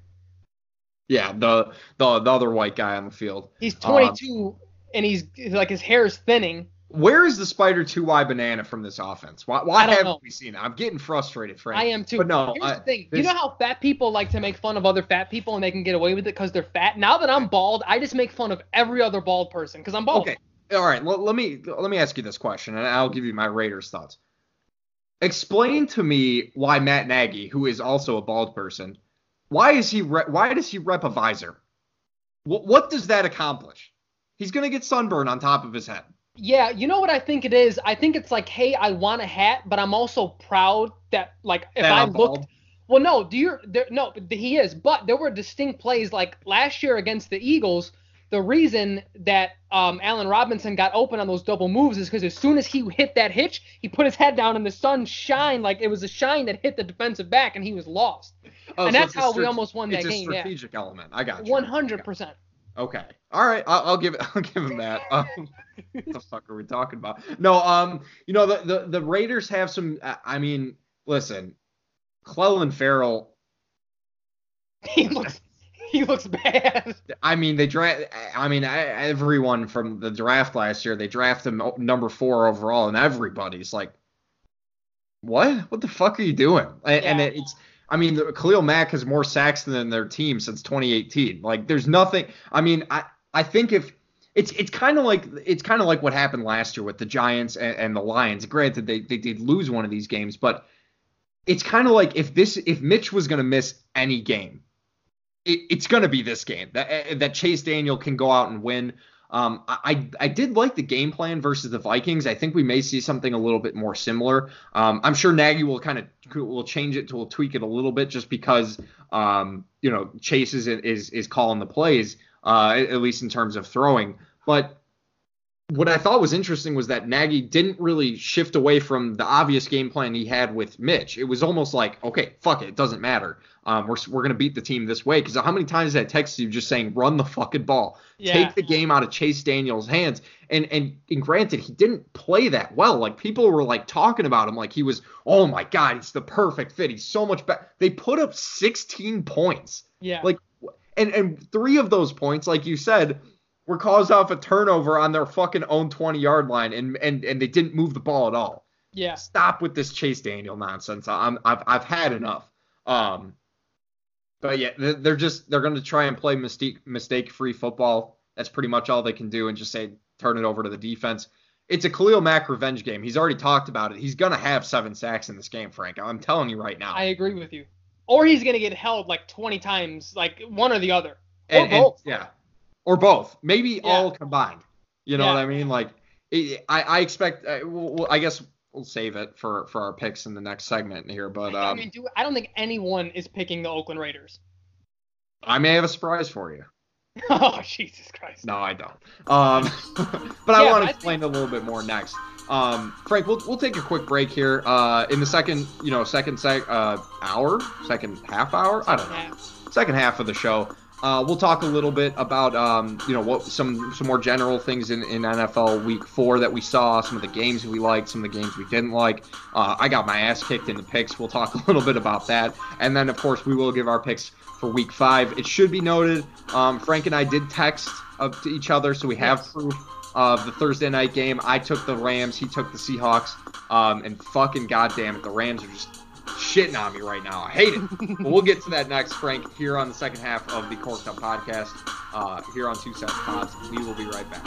Yeah, the other white guy on the field. He's 22, and he's like his hair is thinning. Where is the Spider 2Y banana from this offense? Why haven't we seen it? I'm getting frustrated, Frank. I am too. But no, here's the thing. You know how fat people like to make fun of other fat people and they can get away with it because they're fat? Now that I'm bald, I just make fun of every other bald person because I'm bald. Okay. All right, let me ask you this question, and I'll give you my Raiders thoughts. Explain to me why Matt Nagy, who is also a bald person, why does he rep a visor? What does that accomplish? He's going to get sunburn on top of his head. Yeah, you know what I think it is? I think it's like, hey, I want a hat, but I'm also proud that, like, if I looked – well, no, he is. But there were distinct plays, like, last year against the Eagles – the reason that Allen Robinson got open on those double moves is because as soon as he hit that hitch, he put his head down and the sun shined like it was a shine that hit the defensive back and he was lost. Oh, and so that's how we almost won that game. It's a strategic element. I got you. 100%. Okay. All right. I'll give him that. What the fuck are we talking about? No. You know the Raiders have some. I mean, listen, Clelin Ferrell. He looks bad. I mean, everyone from the draft last year, they draft him number 4 overall, and everybody's like, what? What the fuck are you doing? And it's, I mean, Khalil Mack has more sacks than their team since 2018. Like, there's nothing. I mean, I think if it's kind of like what happened last year with the Giants and the Lions. Granted, they did lose one of these games, but it's kind of like if Mitch was going to miss any game, it's going to be this game that Chase Daniel can go out and win. I did like the game plan versus the Vikings. I think we may see something a little bit more similar. I'm sure Nagy will change it to tweak it a little bit just because you know Chase is calling the plays at least in terms of throwing. But what I thought was interesting was that Nagy didn't really shift away from the obvious game plan he had with Mitch. It was almost like, okay, fuck it, it doesn't matter. We're going to beat the team this way. Because how many times did I text you just saying, run the fucking ball. Yeah. Take the game out of Chase Daniel's hands. And granted, he didn't play that well. Like, people were, like, talking about him. Like, he was, oh, my God, he's the perfect fit. He's so much better. They put up 16 points. Yeah. Like, and 3 of those points, like you said, were caused off a turnover on their fucking own 20-yard line. And they didn't move the ball at all. Yeah. Stop with this Chase Daniel nonsense. I've had enough. But yeah, they're going to try and play mistake-free football. That's pretty much all they can do, and just say turn it over to the defense. It's a Khalil Mack revenge game. He's already talked about it. He's going to have 7 sacks in this game, Frank. I'm telling you right now. I agree with you. Or he's going to get held like 20 times, like one or the other, or both. Yeah, or both. Maybe all combined. You know what I mean? Like I expect. I guess. We'll save it for our picks in the next segment here, but I mean, I don't think anyone is picking the Oakland Raiders. I may have a surprise for you. Oh, Jesus Christ! No, I don't. But I want to explain a little bit more next. Frank, we'll take a quick break here. In the second half of the show. We'll talk a little bit about, some more general things in NFL Week 4 that we saw, some of the games we liked, some of the games we didn't like. I got my ass kicked in the picks. We'll talk a little bit about that. And then, of course, we will give our picks for Week 5. It should be noted, Frank and I did text up to each other, so we have proof of the Thursday night game. I took the Rams. He took the Seahawks. And fucking goddamn it, the Rams are just shitting on me right now. I hate it. But we'll get to that next, Frank, here on the second half of the Corked Up Podcast, here on 2 Cents Pods. We will be right back.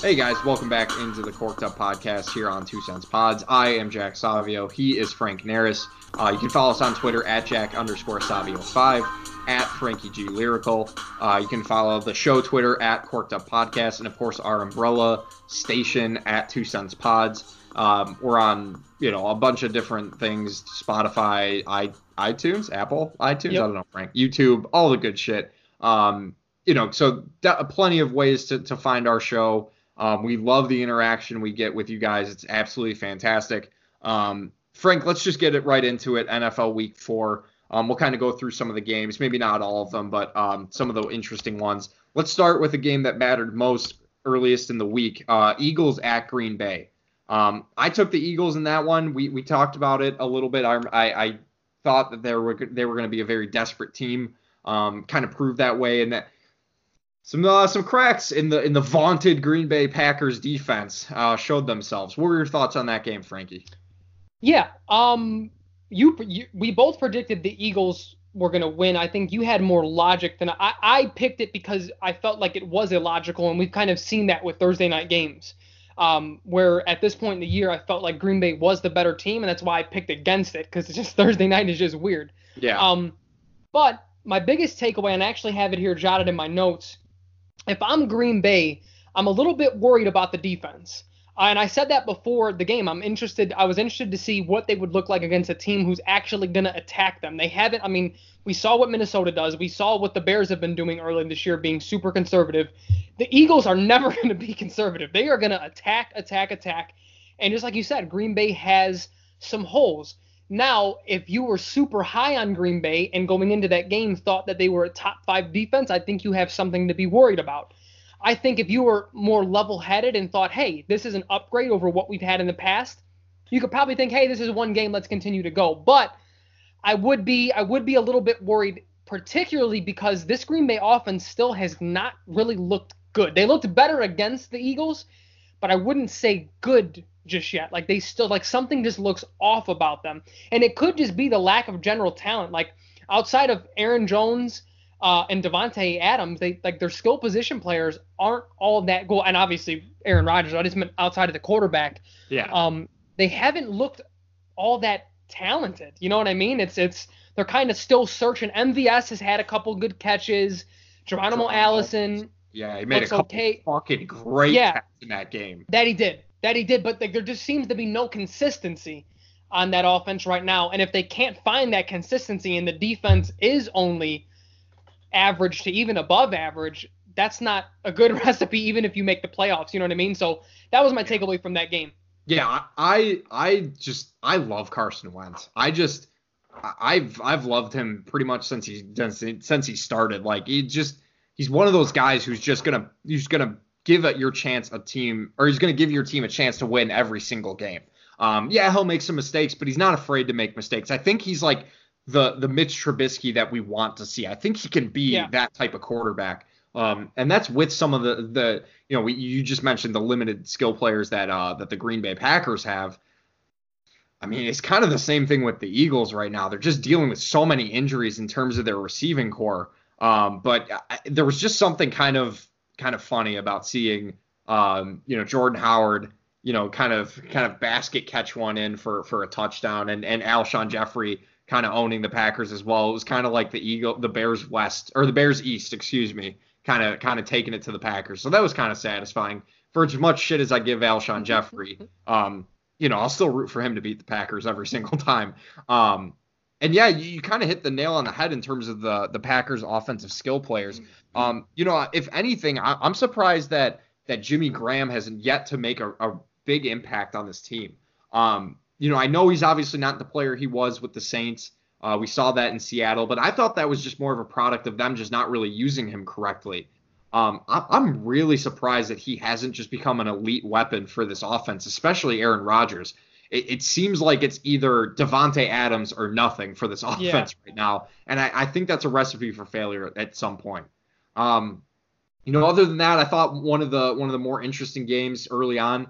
Hey, guys. Welcome back into the Corked Up Podcast here on 2 Cents Pods. I am Jack Savio. He is Frank Neris. You can follow us on Twitter at Jack_Savio5. At Frankie G Lyrical. You can follow the show Twitter at Corked Up Podcast, and of course our umbrella station at 2 Cents Pods. We're on, a bunch of different things: Spotify, iTunes, Apple iTunes. Yep. I don't know, Frank. YouTube, all the good shit. So plenty of ways to find our show. We love the interaction we get with you guys. It's absolutely fantastic. Frank, let's just get it right into it. NFL Week 4. We'll kind of go through some of the games, maybe not all of them, but some of the interesting ones. Let's start with the game that mattered most earliest in the week, Eagles at Green Bay. I took the Eagles in that one. We talked about it a little bit. I thought that they were going to be a very desperate team, kind of proved that way. And that, some cracks in the vaunted Green Bay Packers defense showed themselves. What were your thoughts on that game, Frankie? Yeah, we both predicted the Eagles were going to win. I think you had more logic than I picked it because I felt like it was illogical, and we've kind of seen that with Thursday night games, where at this point in the year I felt like Green Bay was the better team, and that's why I picked against it because it's just Thursday night is just weird. Yeah. But my biggest takeaway, and I actually have it here jotted in my notes, if I'm Green Bay, I'm a little bit worried about the defense. And I said that before the game. I was interested to see what they would look like against a team who's actually going to attack them. They haven't. I mean, we saw what Minnesota does. We saw what the Bears have been doing early this year, being super conservative. The Eagles are never going to be conservative. They are going to attack. And just like you said, Green Bay has some holes. Now, if you were super high on Green Bay and going into that game thought that they were a top 5 defense, I think you have something to be worried about. I think if you were more level-headed and thought, hey, this is an upgrade over what we've had in the past, you could probably think, hey, this is one game, let's continue to go. But I would be a little bit worried, particularly because this Green Bay offense still has not really looked good. They looked better against the Eagles, but I wouldn't say good just yet. Like they still, like something just looks off about them. And it could just be the lack of general talent. Like outside of Aaron Jones and Devontae Adams, their skill position players aren't all that good. And obviously Aaron Rodgers, I just meant outside of the quarterback. Yeah. They haven't looked all that talented. You know what I mean? It's they're kind of still searching. MVS has had a couple good catches. Geronimo Allison. Yeah, he made a couple fucking great catches in that game. That he did. But there just seems to be no consistency on that offense right now. And if they can't find that consistency and the defense is only average to even above average, that's not a good recipe even if you make the playoffs, you know what I mean? So that was my takeaway from that game. Yeah, I love Carson Wentz. I've loved him pretty much since he started. Like he's one of those guys who's just gonna give your team a chance to win every single game. He'll make some mistakes, but he's not afraid to make mistakes. I think he's like the Mitch Trubisky that we want to see. I think he can be that type of quarterback. And that's with some of the you just mentioned the limited skill players that the Green Bay Packers have. I mean, it's kind of the same thing with the Eagles right now. They're just dealing with so many injuries in terms of their receiving core. But there was just something kind of funny about seeing, Jordan Howard, kind of basket catch one in for a touchdown and Alshon Jeffrey kind of owning the Packers as well. It was kind of like the Bears East, kind of taking it to the Packers. So that was kind of satisfying. For as much shit as I give Alshon Jeffrey, I'll still root for him to beat the Packers every single time. You kind of hit the nail on the head in terms of the Packers offensive skill players. If anything, I'm surprised that Jimmy Graham hasn't yet to make a big impact on this team. I know he's obviously not the player he was with the Saints. We saw that in Seattle, but I thought that was just more of a product of them just not really using him correctly. I'm really surprised that he hasn't just become an elite weapon for this offense, especially Aaron Rodgers. It seems like it's either Devontae Adams or nothing for this offense right now, and I think that's a recipe for failure at some point. You know, other than that, I thought one of the more interesting games early on,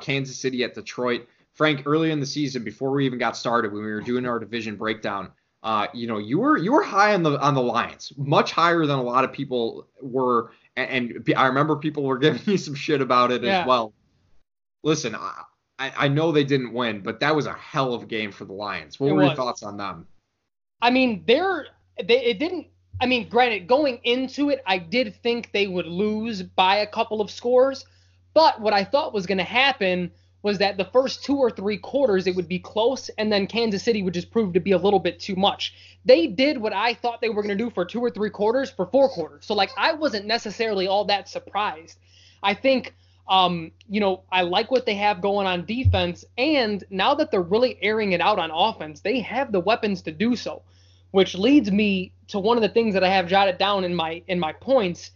Kansas City at Detroit. Frank, early in the season, before we even got started, when we were doing our division breakdown, you know, you were high on the Lions, much higher than a lot of people were, and I remember people were giving you some shit about it as well. Listen, I know they didn't win, but that was a hell of a game for the Lions. What were your thoughts on them? I mean, granted, going into it, I did think they would lose by a couple of scores, but what I thought was going to happen was that the first two or three quarters, it would be close, and then Kansas City would just prove to be a little bit too much. They did what I thought they were going to do for two or three quarters for four quarters. So, like, I wasn't necessarily all that surprised. I think, you know, I like what they have going on defense, and now that they're really airing it out on offense, they have the weapons to do so, which leads me to one of the things that I have jotted down in my points.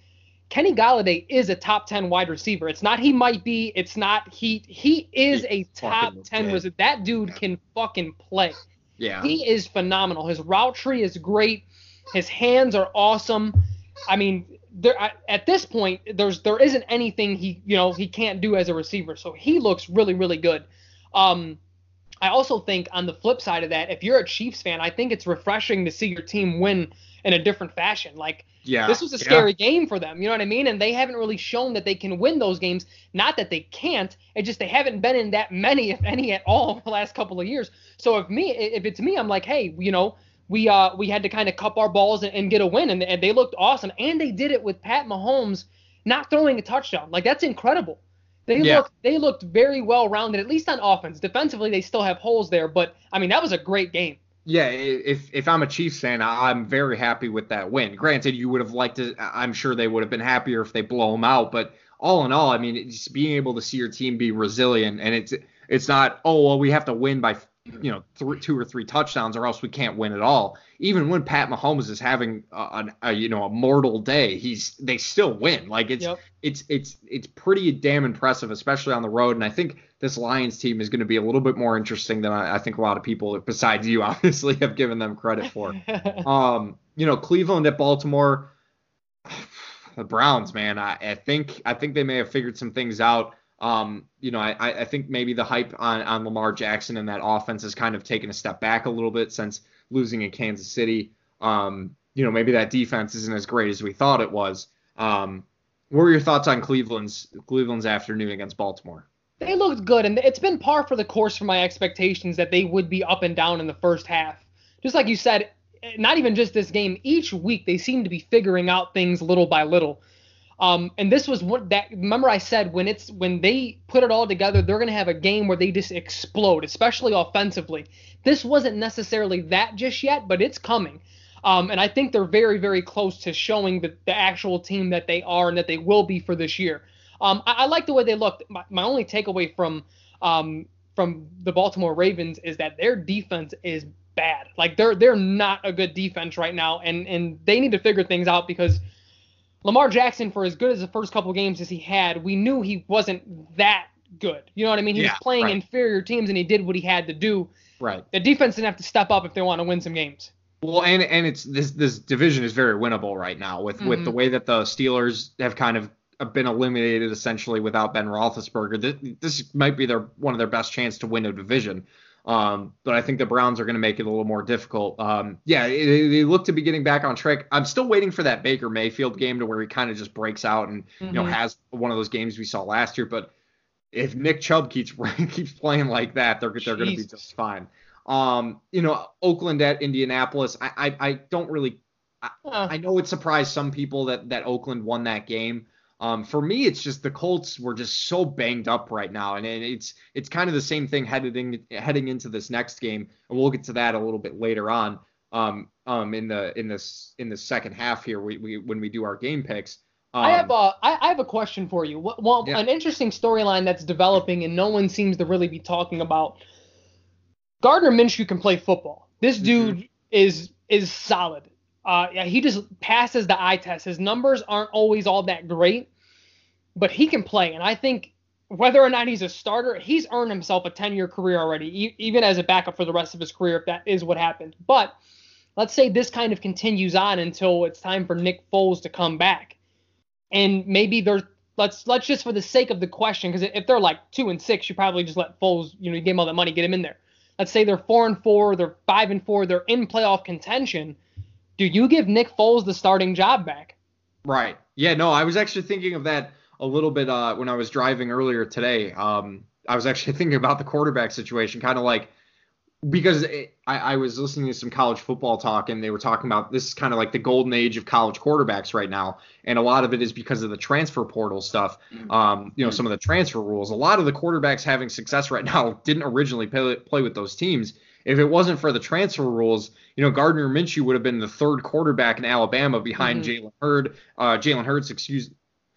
Kenny Golladay is a top 10 wide receiver. It's not he might be. It's not he is a top 10 wizard. That dude can fucking play. Yeah. He is phenomenal. His route tree is great. His hands are awesome. I mean, at this point, there isn't anything he can't do as a receiver. So he looks really, really good. I also think on the flip side of that, if you're a Chiefs fan, I think it's refreshing to see your team win in a different fashion. Like, this was a scary game for them. You know what I mean? And they haven't really shown that they can win those games. Not that they can't. It's just they haven't been in that many, if any, at all the last couple of years. So if it's me, I'm like, hey, you know, we had to kind of cup our balls and get a win. And they looked awesome. And they did it with Pat Mahomes not throwing a touchdown. Like, that's incredible. They looked very well-rounded, at least on offense. Defensively, they still have holes there. But, I mean, that was a great game. Yeah, if I'm a Chiefs fan, I'm very happy with that win. Granted, you would have liked to – I'm sure they would have been happier if they blow them out. But all in all, I mean, it's being able to see your team be resilient. And it's not, oh, well, we have to win by, you know, two or three touchdowns or else we can't win at all. Even when Pat Mahomes is having a mortal day, they still win. Like, it's pretty damn impressive, especially on the road. And I think this Lions team is going to be a little bit more interesting than I think a lot of people, besides you, obviously, have given them credit for. You know, Cleveland at Baltimore, the Browns, man. I think they may have figured some things out. You know, I think maybe the hype on Lamar Jackson and that offense has kind of taken a step back a little bit since losing in Kansas City. You know, maybe that defense isn't as great as we thought it was. What were your thoughts on Cleveland's afternoon against Baltimore? They looked good, and it's been par for the course for my expectations that they would be up and down in the first half. Just like you said, not even just this game, each week they seem to be figuring out things little by little. And this was remember I said when they put it all together, they're going to have a game where they just explode, especially offensively. This wasn't necessarily that just yet, but it's coming. And I think they're very, very close to showing the actual team that they are and that they will be for this year. I like the way they looked. My only takeaway from the Baltimore Ravens is that their defense is bad. Like they're not a good defense right now, and they need to figure things out because Lamar Jackson, for as good as the first couple games as he had, we knew he wasn't that good. You know what I mean? He was playing inferior teams, and he did what he had to do. Right. The defense didn't have to step up if they want to win some games. Well, and it's this division is very winnable right now with the way that the Steelers have kind of been eliminated essentially without Ben Roethlisberger. This might be one of their best chance to win a division. But I think the Browns are going to make it a little more difficult. They look to be getting back on track. I'm still waiting for that Baker Mayfield game to where he kind of just breaks out and you know has one of those games we saw last year. But if Nick Chubb keeps playing like that, they're going to be just fine. You know, Oakland at Indianapolis. I don't really. I know it surprised some people that Oakland won that game. For me, it's just the Colts were just so banged up right now, and it's kind of the same thing heading into this next game, and we'll get to that a little bit later on in the second half here when we do our game picks. I have a question for you. An interesting storyline that's developing and no one seems to really be talking about. Gardner Minshew can play football. This dude is solid. He just passes the eye test. His numbers aren't always all that great, but he can play. And I think whether or not he's a starter, he's earned himself a 10-year career already, even as a backup for the rest of his career, if that is what happened. But let's say this kind of continues on until it's time for Nick Foles to come back. and maybe they're let's just for the sake of the question, because if they're like 2-6, you probably just let Foles, you know, you give him all that money, get him in there. Let's say they're 4-4, they're 5-4, they're in playoff contention. Do you give Nick Foles the starting job back? Right. Yeah, no, I was actually thinking of that a little bit when I was driving earlier today. I was actually thinking about the quarterback situation, kind of like, because I was listening to some college football talk, and they were talking about this is kind of like the golden age of college quarterbacks right now. And a lot of it is because of the transfer portal stuff, some of the transfer rules. A lot of the quarterbacks having success right now didn't originally play with those teams. If it wasn't for the transfer rules, you know, Gardner Minshew would have been the third quarterback in Alabama behind Jalen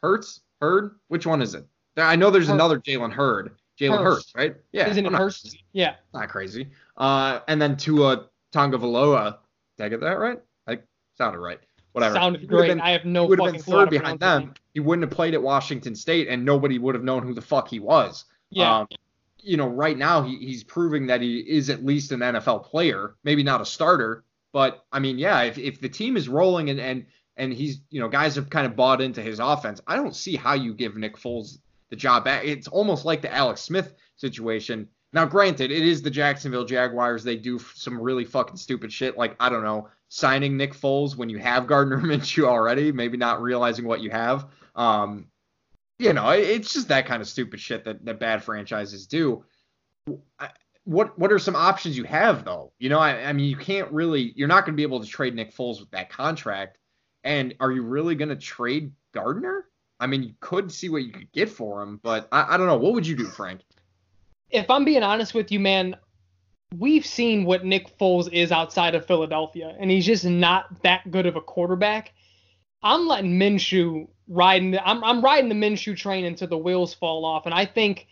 Hurts. Which one is it? I know there's another Jalen Hurd. Jalen Hurts, right? Yeah. Isn't it Hurts? Yeah. Not crazy. And then Tua Tagovailoa. Did I get that right? That sounded right. Whatever. Sounded great. I have no fucking clue. He would have been third behind them. He wouldn't have played at Washington State, and nobody would have known who the fuck he was. Yeah. You know, right now he's proving that he is at least an NFL player, maybe not a starter, but I mean, yeah, if the team is rolling and he's, you know, guys have kind of bought into his offense, I don't see how you give Nick Foles the job back. It's almost like the Alex Smith situation. Now, granted, it is the Jacksonville Jaguars. They do some really fucking stupid shit. Like, I don't know, signing Nick Foles when you have Gardner Minshew already, maybe not realizing what you have. You know, it's just that kind of stupid shit that bad franchises do. What are some options you have, though? You know, I mean, you can't really, you're not going to be able to trade Nick Foles with that contract. And are you really going to trade Gardner? I mean, you could see what you could get for him, but I don't know. What would you do, Frank? If I'm being honest with you, man, we've seen what Nick Foles is outside of Philadelphia, and he's just not that good of a quarterback. I'm letting Minshew ride. I'm riding the Minshew train until the wheels fall off, and I think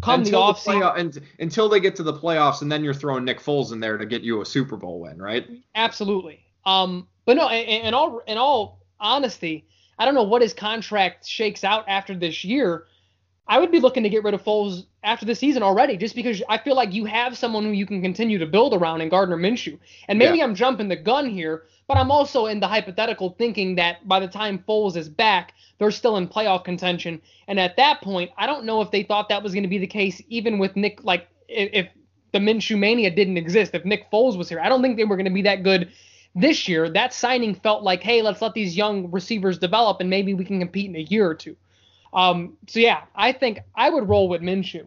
come until the offseason, until they get to the playoffs, and then you're throwing Nick Foles in there to get you a Super Bowl win, right? Absolutely. But no, in all honesty, I don't know what his contract shakes out after this year. I would be looking to get rid of Foles after the season already, just because I feel like you have someone who you can continue to build around in Gardner Minshew. And maybe I'm jumping the gun here, but I'm also in the hypothetical thinking that by the time Foles is back, they're still in playoff contention. And at that point, I don't know if they thought that was going to be the case, even with Nick, like if the Minshew mania didn't exist, if Nick Foles was here, I don't think they were going to be that good. This year, that signing felt like, hey, let's let these young receivers develop and maybe we can compete in a year or two. So, yeah, I think I would roll with Minshew.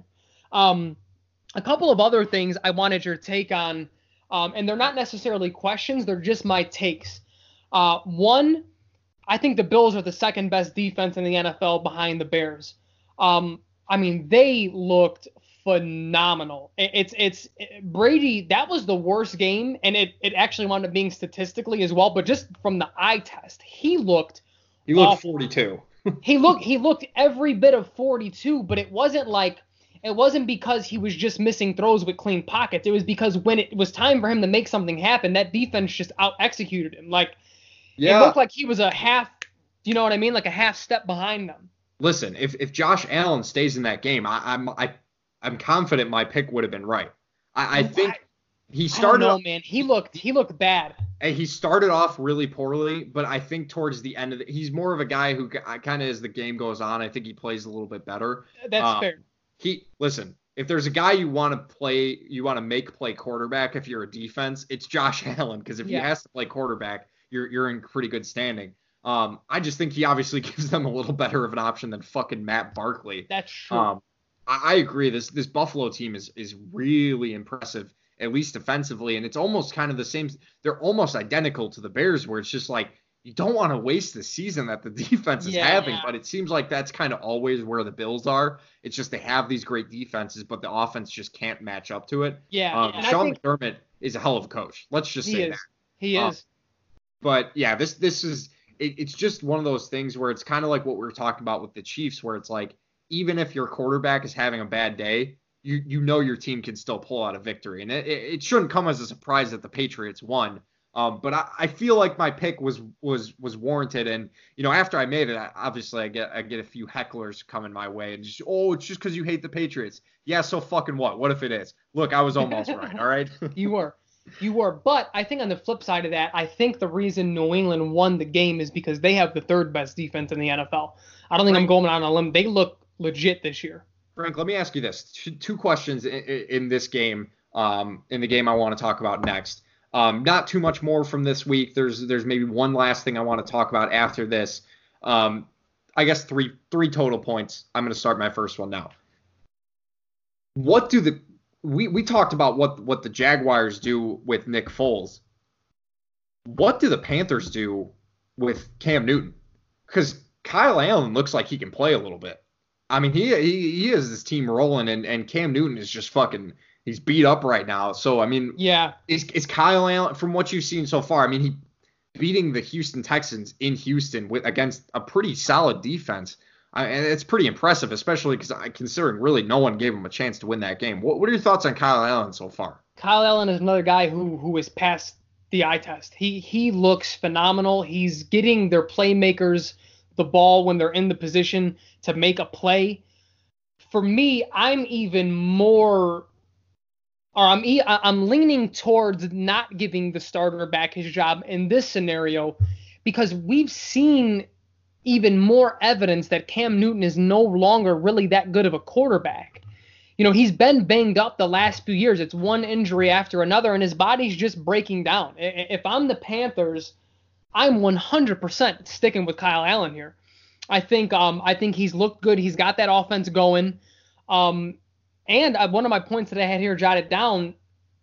A couple of other things I wanted your take on, and they're not necessarily questions. They're just my takes. One, I think the Bills are the second best defense in the NFL behind the Bears. I mean, they looked phenomenal. It's Brady. That was the worst game, and it actually wound up being statistically as well. But just from the eye test, he looked 42. he looked every bit of 42. But it wasn't because he was just missing throws with clean pockets. It was because when it was time for him to make something happen, that defense just out executed him. Like it looked like he was a half. You know what I mean? Like a half step behind them. Listen, if Josh Allen stays in that game, I'm confident my pick would have been right. I think he started. No, man, he looked bad. And he started off really poorly, but I think towards the end of it, he's more of a guy who kind of, as the game goes on, I think he plays a little bit better. That's fair. Listen, if there's a guy you want to make play quarterback, if you're a defense, it's Josh Allen, because if he has to play quarterback, you're in pretty good standing. I just think he obviously gives them a little better of an option than fucking Matt Barkley. That's true. I agree. This Buffalo team is really impressive, at least defensively, and it's almost kind of the same. They're almost identical to the Bears, where it's just like you don't want to waste the season that the defense is having, but it seems like that's kind of always where the Bills are. It's just they have these great defenses, but the offense just can't match up to it. Yeah, Sean McDermott is a hell of a coach. Let's just say that. He is. But, yeah, this is – it's just one of those things where it's kind of like what we were talking about with the Chiefs, where it's like, even if your quarterback is having a bad day, you know your team can still pull out a victory. And it shouldn't come as a surprise that the Patriots won. But I feel like my pick was warranted. And, you know, after I made it, obviously I get a few hecklers coming my way. And just, oh, it's just because you hate the Patriots. Yeah, so fucking what? What if it is? Look, I was almost right, all right? You were. you are. But I think on the flip side of that, I think the reason New England won the game is because they have the third best defense in the NFL. I don't think I'm going on a limb. They look legit this year. Frank, let me ask you this. Two questions in this game, in the game I want to talk about next. Not too much more from this week. There's maybe one last thing I want to talk about after this. I guess three total points. I'm going to start my first one now. What do the we talked about what the Jaguars do with Nick Foles. What do the Panthers do with Cam Newton? Because Kyle Allen looks like he can play a little bit. I mean, he is this team rolling, and Cam Newton is just fucking – he's beat up right now. So, I mean, yeah, is Kyle Allen, from what you've seen so far, I mean, he beating the Houston Texans in Houston against a pretty solid defense. And it's pretty impressive, especially considering really no one gave him a chance to win that game. What are your thoughts on Kyle Allen so far? Kyle Allen is another guy who is past the eye test. He looks phenomenal. He's getting their playmakers the ball when they're in the position to make a play. For me, I'm even more... I'm leaning towards not giving the starter back his job in this scenario, because we've seen even more evidence that Cam Newton is no longer really that good of a quarterback. You know, he's been banged up the last few years. It's one injury after another, and his body's just breaking down. If I'm the Panthers, I'm 100% sticking with Kyle Allen here. I think he's looked good. He's got that offense going. And one of my points that I had here jotted down,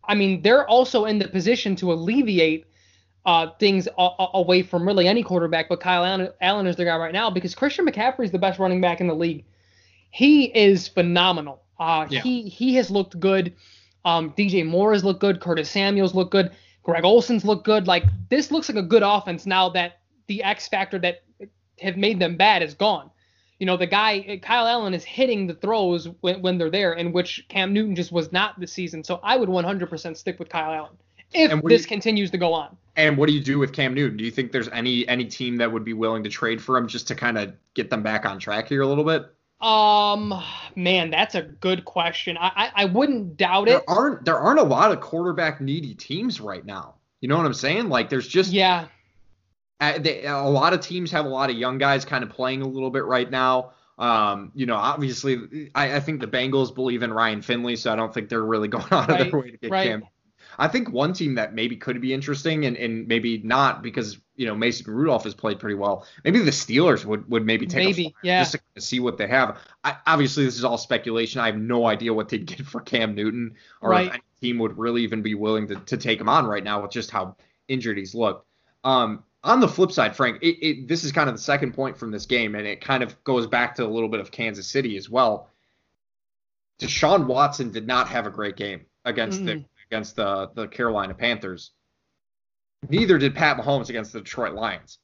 I mean, they're also in the position to alleviate things away from really any quarterback, but Kyle Allen is the guy right now, because Christian McCaffrey is the best running back in the league. He is phenomenal. Yeah. He has looked good. DJ Moore has looked good. Curtis Samuel's looked good. Greg Olson's looked good. Like, this looks like a good offense now that the X factor that have made them bad is gone. You know, the guy, Kyle Allen, is hitting the throws when they're there, in which Cam Newton just was not this season. So I would 100% stick with Kyle Allen if this continues to go on. And what do you do with Cam Newton? Do you think there's any team that would be willing to trade for him just to kind of get them back on track here a little bit? Man, that's a good question. I wouldn't doubt it. There aren't a lot of quarterback needy teams right now. You know what I'm saying? Like, there's just... yeah. A lot of teams have a lot of young guys kind of playing a little bit right now. You know, obviously, I think the Bengals believe in Ryan Finley, so I don't think they're really going out of their way to get Cam. I think one team that maybe could be interesting and maybe not, because, you know, Mason Rudolph has played pretty well. Maybe the Steelers would maybe take a flyer, yeah, just to see what they have. Obviously, this is all speculation. I have no idea what they'd get for Cam Newton, or if any team would really even be willing to take him on right now with just how injured he's looked. On the flip side, Frank, this is kind of the second point from this game, and it kind of goes back to a little bit of Kansas City as well. Deshaun Watson did not have a great game against the Carolina Panthers. Neither did Pat Mahomes against the Detroit Lions.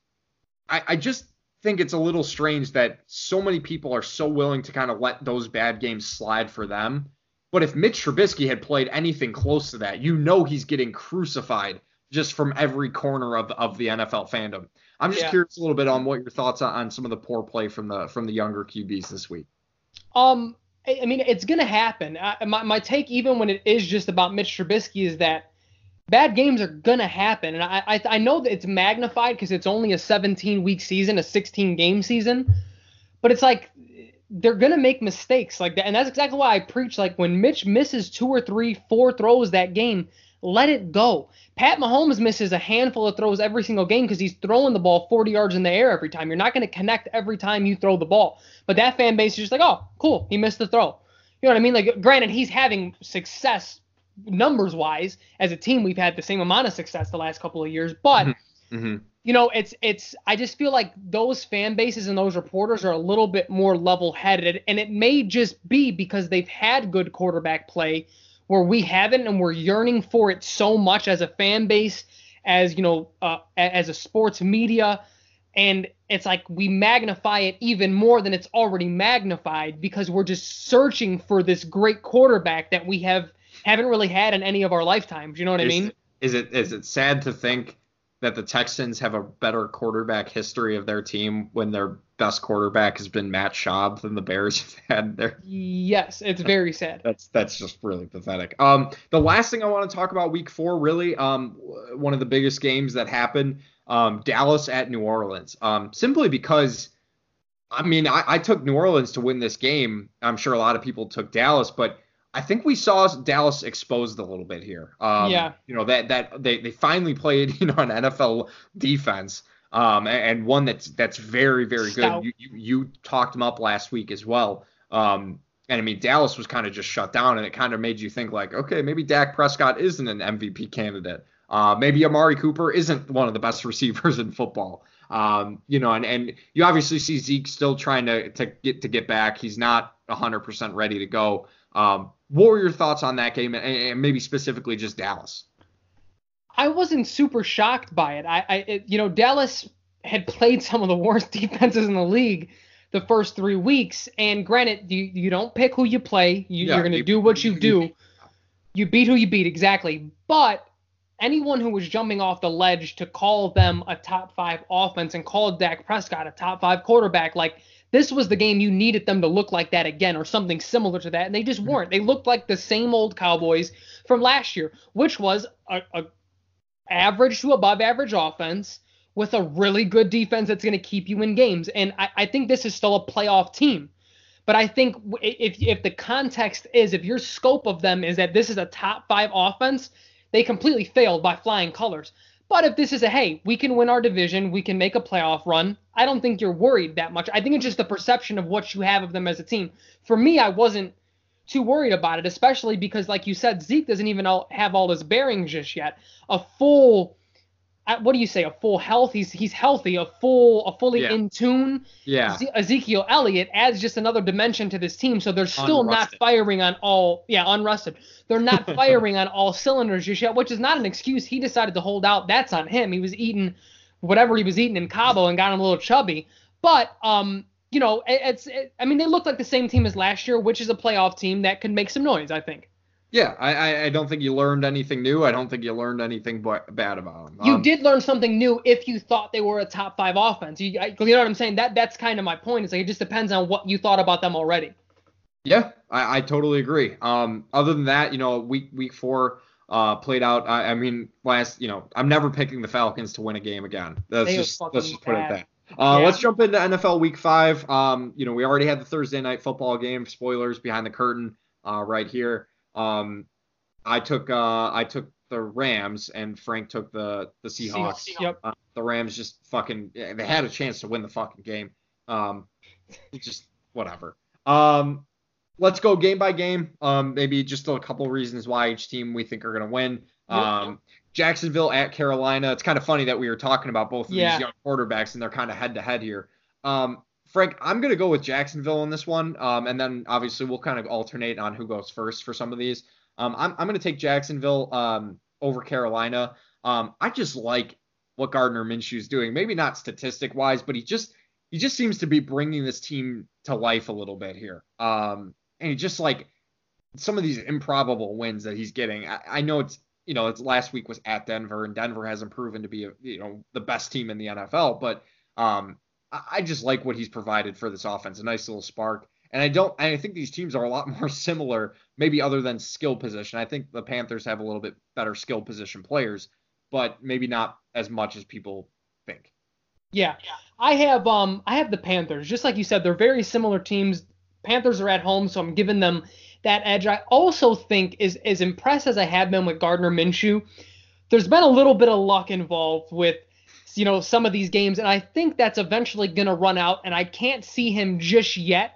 I just think it's a little strange that so many people are so willing to kind of let those bad games slide for them. But if Mitch Trubisky had played anything close to that, you know he's getting crucified just from every corner of the NFL fandom. I'm just curious a little bit on what your thoughts on some of the poor play from the younger QBs this week. I mean, it's going to happen. My take, even when it is just about Mitch Trubisky, is that bad games are going to happen. And I know that it's magnified because it's only a 17-week season, a 16-game season. But it's like they're going to make mistakes like that. And that's exactly why I preach, like, when Mitch misses 2 or 3, 4 throws that game, let it go. Pat Mahomes misses a handful of throws every single game because he's throwing the ball 40 yards in the air every time. You're not going to connect every time you throw the ball. But that fan base is just like, oh, cool, he missed the throw. You know what I mean? Like, granted, he's having success numbers-wise. As a team, we've had the same amount of success the last couple of years. But, you know, it's. I just feel like those fan bases and those reporters are a little bit more level-headed. And it may just be because they've had good quarterback play where we haven't, and we're yearning for it so much as a fan base, as, you know, as a sports media. And it's like we magnify it even more than it's already magnified because we're just searching for this great quarterback that we haven't really had in any of our lifetimes. You know what I mean? Is it sad to think that the Texans have a better quarterback history of their team when their best quarterback has been Matt Schaub than the Bears have had there. Yes, it's very sad. That's just really pathetic. The last thing I want to talk about Week 4, really, one of the biggest games that happened, Dallas at New Orleans, simply because, I mean, I took New Orleans to win this game. I'm sure a lot of people took Dallas, but I think we saw Dallas exposed a little bit here. Yeah. You know, that they finally played, you know, an NFL defense, and one that's very, very stout. Good. You talked them up last week as well. And I mean, Dallas was kind of just shut down, and it kind of made you think like, okay, maybe Dak Prescott isn't an MVP candidate. Maybe Amari Cooper isn't one of the best receivers in football. You know, and you obviously see Zeke still trying to get back. He's not 100% ready to go. What were your thoughts on that game and maybe specifically just Dallas? I wasn't super shocked by it. Dallas had played some of the worst defenses in the league the first 3 weeks. And granted, you don't pick who you play. You're going to do what you do. You beat who you beat, exactly. But anyone who was jumping off the ledge to call them a top 5 offense and call Dak Prescott a top 5 quarterback, like, this was the game you needed them to look like that again or something similar to that, and they just weren't. They looked like the same old Cowboys from last year, which was a average to above average offense with a really good defense that's going to keep you in games. And I think this is still a playoff team. But I think if the context is, if your scope of them is that this is a top 5 offense, they completely failed by flying colors. But if this is we can win our division, we can make a playoff run, I don't think you're worried that much. I think it's just the perception of what you have of them as a team. For me, I wasn't too worried about it, especially because, like you said, Zeke doesn't even have all his bearings just yet. A full health? He's healthy, fully in tune. Yeah. Ezekiel Elliott adds just another dimension to this team, so they're still unrusted. Not firing on all. Yeah, unrusted. They're not firing on all cylinders just yet, which is not an excuse. He decided to hold out. That's on him. He was eating whatever he was eating in Cabo and got him a little chubby. But you know, they look like the same team as last year, which is a playoff team that could make some noise, I think. Yeah, I don't think you learned anything new. I don't think you learned anything bad about them. You did learn something new if you thought they were a top 5 offense. You know what I'm saying? That's kind of my point. It's like it just depends on what you thought about them already. Yeah, I totally agree. Other than that, you know, week 4 played out. I'm never picking the Falcons to win a game again. Let's just put it that. Let's jump into NFL Week 5. You know, we already had the Thursday night football game. Spoilers behind the curtain right here. I took the Rams and Frank took the Seahawks. Yep. The Rams just they had a chance to win the fucking game. Just whatever. Let's go game by game. Maybe just a couple reasons why each team we think are going to win. Jacksonville at Carolina. It's kind of funny that we were talking about both of these young quarterbacks and they're kind of head to head here. Frank, I'm going to go with Jacksonville in this one, and then obviously we'll kind of alternate on who goes first for some of these. I'm going to take Jacksonville over Carolina. I just like what Gardner Minshew's doing. Maybe not statistic-wise, but he just seems to be bringing this team to life a little bit here. And he just like some of these improbable wins that he's getting. I know it's last week was at Denver, and Denver hasn't proven to be the best team in the NFL, but I just like what he's provided for this offense, a nice little spark. And I think these teams are a lot more similar, maybe other than skill position. I think the Panthers have a little bit better skill position players, but maybe not as much as people think. Yeah. I have the Panthers. Just like you said, they're very similar teams. Panthers are at home, so I'm giving them that edge. I also think is as impressed as I have been with Gardner Minshew, there's been a little bit of luck involved with some of these games, and I think that's eventually going to run out, and I can't see him just yet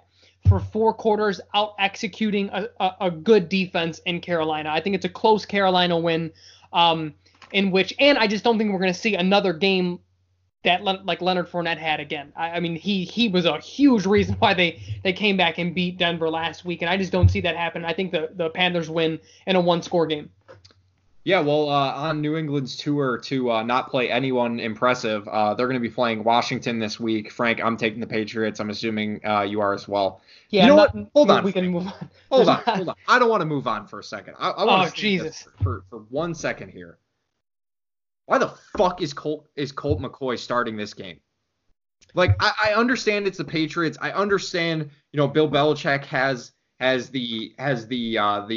for 4 quarters out executing a good defense in Carolina. I think it's a close Carolina win, and I just don't think we're going to see another game that like Leonard Fournette had again. He was a huge reason why they came back and beat Denver last week, and I just don't see that happen. I think the Panthers win in a 1-score game. Yeah, well, on New England's tour to not play anyone impressive, they're going to be playing Washington this week. Frank, I'm taking the Patriots. I'm assuming you are as well. Yeah, you know what? Hold on. We can move on. Hold on. I don't want to move on for a second. I want to stay for 1 second here. Why the fuck is Colt McCoy starting this game? Like, I understand it's the Patriots. I understand, you know, Bill Belichick has the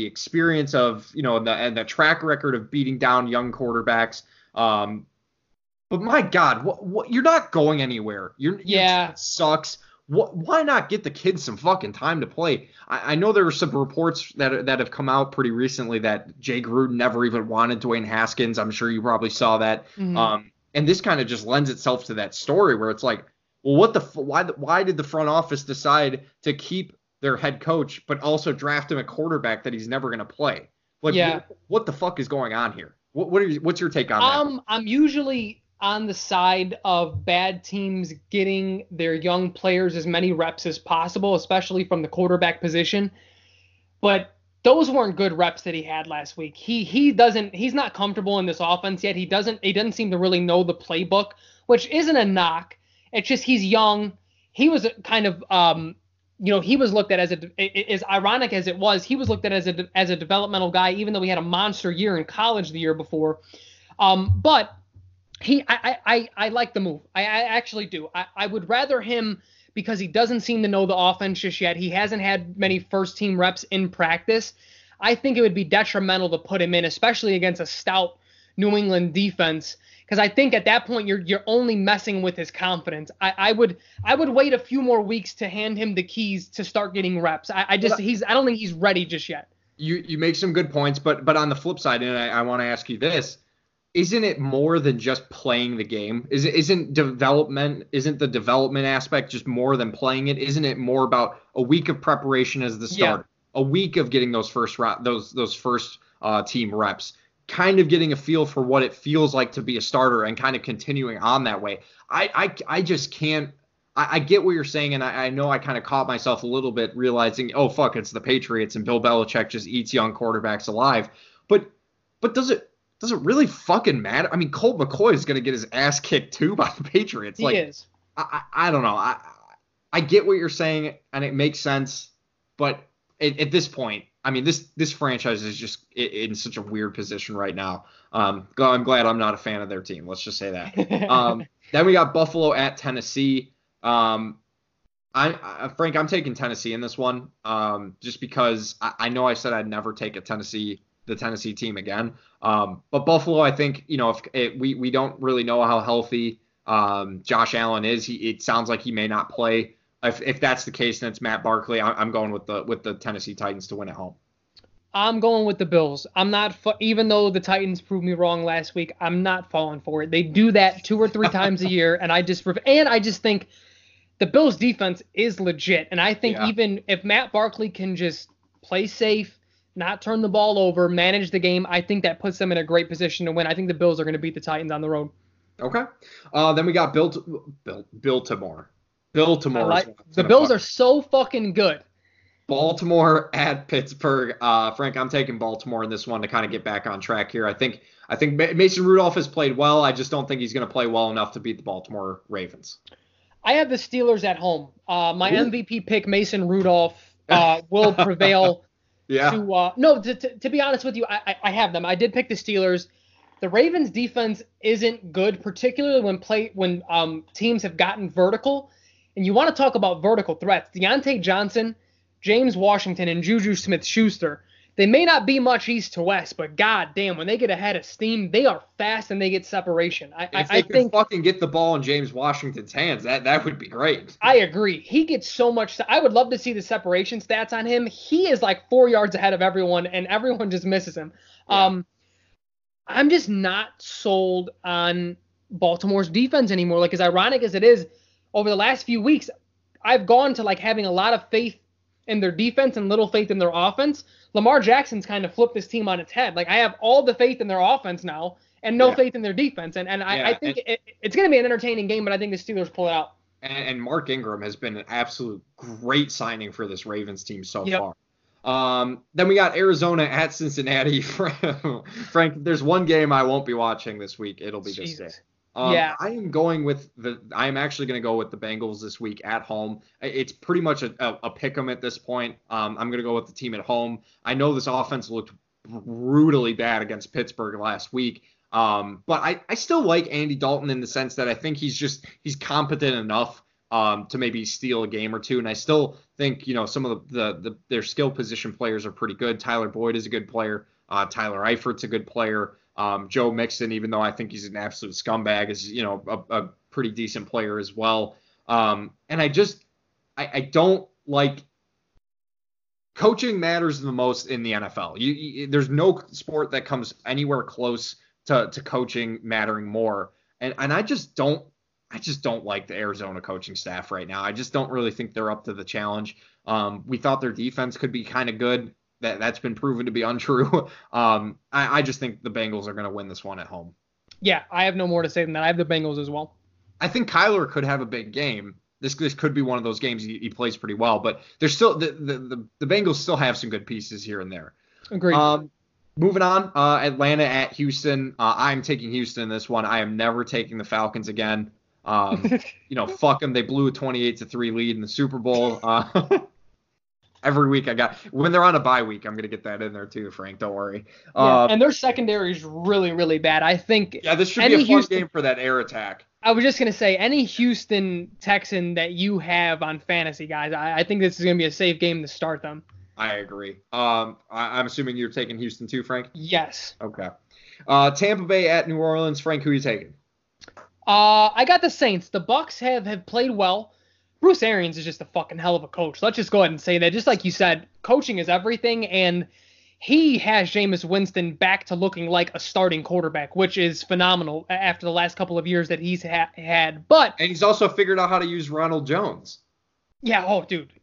experience of, you know, and the track record of beating down young quarterbacks. But my God, what you're not going anywhere. Your team sucks. Why not get the kids some fucking time to play? I know there were some reports that have come out pretty recently that Jay Gruden never even wanted Dwayne Haskins. I'm sure you probably saw that. Mm-hmm. And this kind of just lends itself to that story where it's like, well, why did the front office decide to keep their head coach but also draft him a quarterback that he's never going to play? Like, what the fuck is going on here? What's your take on that? I'm usually on the side of bad teams getting their young players as many reps as possible, especially from the quarterback position. But those weren't good reps that he had last week. He's not comfortable in this offense yet. He doesn't seem to really know the playbook, which isn't a knock. It's just he's young. He was kind of he was looked at as ironic as it was. He was looked at as a developmental guy, even though he had a monster year in college the year before. But I like the move. I actually do. I would rather him, because he doesn't seem to know the offense just yet. He hasn't had many first-team reps in practice. I think it would be detrimental to put him in, especially against a stout New England defense, because I think at that point you're only messing with his confidence. I would wait a few more weeks to hand him the keys to start getting reps. I don't think he's ready just yet. You make some good points, but on the flip side, and I want to ask you this. Isn't it more than just playing the game? Isn't the development aspect just more than playing it? Isn't it more about a week of preparation as the starter, a week of getting those first team reps, kind of getting a feel for what it feels like to be a starter and kind of continuing on that way? I just can't. I get what you're saying, and I know I kind of caught myself a little bit realizing, oh fuck, it's the Patriots and Bill Belichick just eats young quarterbacks alive. But does it? Does it really fucking matter? I mean, Colt McCoy is going to get his ass kicked too by the Patriots. He is. I don't know. I get what you're saying, and it makes sense. But at this point, I mean, this franchise is just in such a weird position right now. I'm glad I'm not a fan of their team. Let's just say that. Then we got Buffalo at Tennessee. Frank, I'm taking Tennessee in this one, just because I know I said I'd never take the Tennessee team again. But Buffalo, I think, you know, we don't really know how healthy Josh Allen is. It sounds like he may not play. If that's the case, then it's Matt Barkley. I'm going with the Tennessee Titans to win at home. I'm going with the Bills. I'm not, even though the Titans proved me wrong last week, I'm not falling for it. They do that 2 or 3 times a year. And I just think the Bills defense is legit. And I think even if Matt Barkley can just play safe, not turn the ball over, manage the game, I think that puts them in a great position to win. I think the Bills are going to beat the Titans on the road. Okay. Then we got Baltimore. Baltimore. The Bills are so fucking good. Baltimore at Pittsburgh. Frank, I'm taking Baltimore in this one to kind of get back on track here. I think Mason Rudolph has played well. I just don't think he's going to play well enough to beat the Baltimore Ravens. I have the Steelers at home. My MVP pick, Mason Rudolph, will prevail. Yeah. To be honest with you, I have them. I did pick the Steelers. The Ravens' defense isn't good, particularly when teams have gotten vertical. And you want to talk about vertical threats. Deontay Johnson, James Washington, and Juju Smith-Schuster, they may not be much east to west, but goddamn, when they get ahead of steam, they are fast and they get separation. If they could fucking get the ball in James Washington's hands, that would be great. I agree. He gets so much. I would love to see the separation stats on him. He is like 4 yards ahead of everyone, and everyone just misses him. Yeah. I'm just not sold on Baltimore's defense anymore. Like, as ironic as it is, over the last few weeks, I've gone to like having a lot of faith in their defense and little faith in their offense. Lamar Jackson's kind of flipped this team on its head. Like, I have all the faith in their offense now and no faith in their defense. I think it's going to be an entertaining game, but I think the Steelers pull it out. And Mark Ingram has been an absolute great signing for this Ravens team so far. Then we got Arizona at Cincinnati. Frank, if there's one game I won't be watching this week, it'll be this game. I am actually going to go with the Bengals this week at home. It's pretty much a pick 'em at this point. I'm going to go with the team at home. I know this offense looked brutally bad against Pittsburgh last week. But I still like Andy Dalton in the sense that I think he's competent enough to maybe steal a game or two. And I still think, you know, some of their skill position players are pretty good. Tyler Boyd is a good player. Tyler Eifert's a good player. Joe Mixon, even though I think he's an absolute scumbag, is, you know, a pretty decent player as well. And I just, I don't like, coaching matters the most in the NFL. There's no sport that comes anywhere close to coaching mattering more. And I just don't like the Arizona coaching staff right now. I just don't really think they're up to the challenge. We thought their defense could be kind of good. That's been proven to be untrue. I just think the Bengals are going to win this one at home. Yeah, I have no more to say than that. I have the Bengals as well. I think Kyler could have a big game. This could be one of those games he plays pretty well, but there's still the Bengals still have some good pieces here and there. Agreed. Moving on, Atlanta at Houston. I'm taking Houston in this one. I am never taking the Falcons again. You know, fuck them. They blew a 28-3 lead in the Super Bowl. Every week when they're on a bye week, I'm going to get that in there too, Frank. Don't worry. Yeah, and their secondary is really, really bad. I think. Yeah, this should be a fun game for that air attack. I was just going to say, any Houston Texan that you have on fantasy, guys, I think this is going to be a safe game to start them. I agree. I'm assuming you're taking Houston too, Frank? Yes. Okay. Tampa Bay at New Orleans. Frank, who are you taking? I got the Saints. The Bucs have played well. Bruce Arians is just a fucking hell of a coach. Let's just go ahead and say that. Just like you said, coaching is everything, and he has Jameis Winston back to looking like a starting quarterback, which is phenomenal after the last couple of years that he's had. And he's also figured out how to use Ronald Jones. Yeah, oh, dude.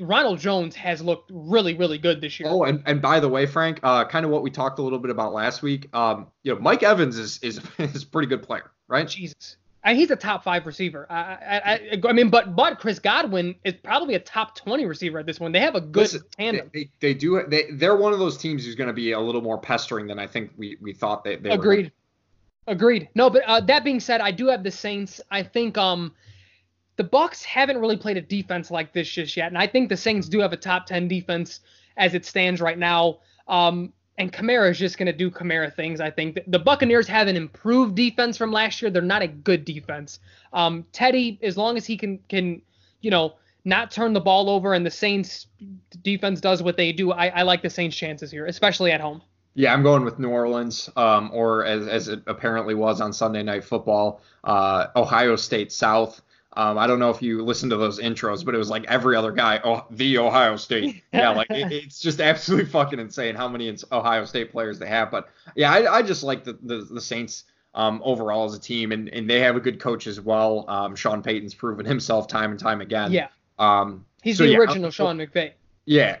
Ronald Jones has looked really, really good this year. Oh, and by the way, Frank, kind of what we talked a little bit about last week, you know, Mike Evans is a pretty good player, right? Jesus. He's a top 5 receiver. I mean, but Chris Godwin is probably a top 20 receiver at this one. They have a good tandem. They do. They're one of those teams who's going to be a little more pestering than I think we thought they were. Agreed. No, but that being said, I do have the Saints. I think the Bucs haven't really played a defense like this just yet, and I think the Saints do have a top 10 defense as it stands right now. And Kamara is just going to do Kamara things, I think. The Buccaneers have an improved defense from last year. They're not a good defense. Teddy, as long as he can, you know, not turn the ball over and the Saints defense does what they do, I like the Saints' chances here, especially at home. Yeah, I'm going with New Orleans, or as it apparently was on Sunday Night Football, Ohio State South. I don't know if you listen to those intros, but it was like every other guy, the Ohio State. Yeah, like it's just absolutely fucking insane how many Ohio State players they have. But, yeah, I just like the Saints overall as a team, and they have a good coach as well. Sean Payton's proven himself time and time again. Yeah. He's so, the original Sean McVay. Yeah.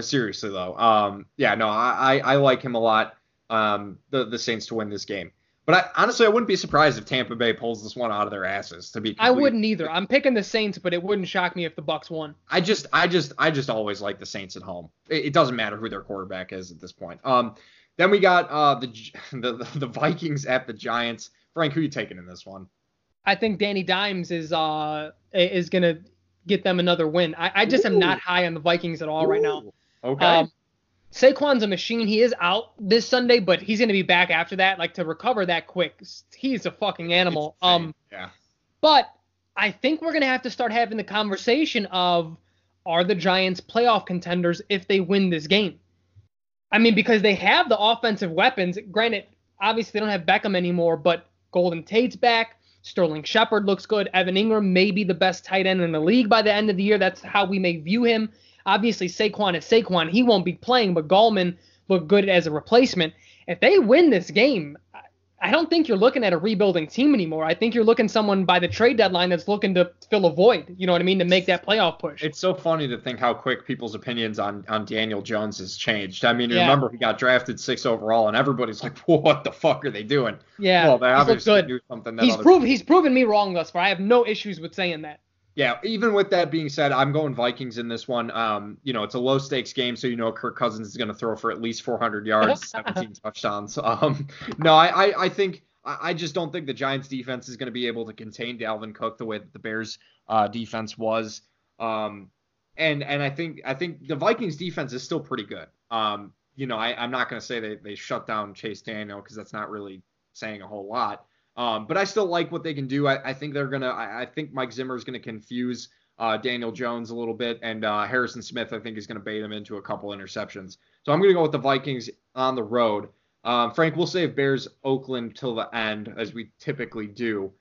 Seriously, though. Yeah, no, I like him a lot, the Saints to win this game. But honestly, I wouldn't be surprised if Tampa Bay pulls this one out of their asses. I wouldn't either. I'm picking the Saints, but it wouldn't shock me if the Bucs won. I just always like the Saints at home. It doesn't matter who their quarterback is at this point. Then we got the Vikings at the Giants. Frank, who are you taking in this one? I think Danny Dimes is gonna get them another win. I just am not high on the Vikings at all right now. Okay. Saquon's a machine. He is out this Sunday, but he's going to be back after that. Like, to recover that quick, he's a fucking animal. Yeah. But I think we're going to have to start having the conversation of, are the Giants playoff contenders if they win this game? I mean, because they have the offensive weapons. Granted, obviously they don't have Beckham anymore, but Golden Tate's back. Sterling Shepard looks good. Evan Ingram may be the best tight end in the league by the end of the year. That's how we may view him. Obviously, Saquon is Saquon. He won't be playing, but Gallman looked good as a replacement. If they win this game, I don't think you're looking at a rebuilding team anymore. I think you're looking someone by the trade deadline that's looking to fill a void, you know what I mean, to make that playoff push. It's so funny to think how quick people's opinions on Daniel Jones has changed. I mean, Remember he got drafted 6 overall, and everybody's like, what the fuck are they doing? Yeah, well, they obviously do something that he's proven me wrong thus far. I have no issues with saying that. Yeah, even with that being said, I'm going Vikings in this one. You know, it's a low-stakes game, so you know Kirk Cousins is going to throw for at least 400 yards, 17 touchdowns. No, I think – I just don't think the Giants' defense is going to be able to contain Dalvin Cook the way that the Bears' defense was. And I think the Vikings' defense is still pretty good. you know, I'm not going to say they shut down Chase Daniel because that's not really saying a whole lot. But I still like what they can do. I think they're going to, I think Mike Zimmer is going to confuse Daniel Jones a little bit. And Harrison Smith, I think, is going to bait him into a couple interceptions. So I'm going to go with the Vikings on the road. Frank, we'll save Bears Oakland till the end, as we typically do.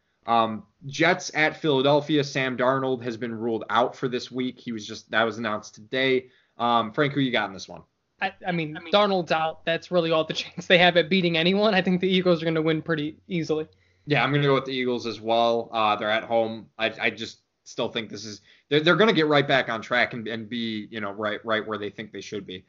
Jets at Philadelphia. Sam Darnold has been ruled out for this week. That was announced today. Frank, who you got in this one? I mean, Darnold's out. That's really all the chance they have at beating anyone. I think the Eagles are going to win pretty easily. Yeah, I'm going to go with the Eagles as well. They're at home. I just still think this is they're going to get right back on track and be, you know, right where they think they should be.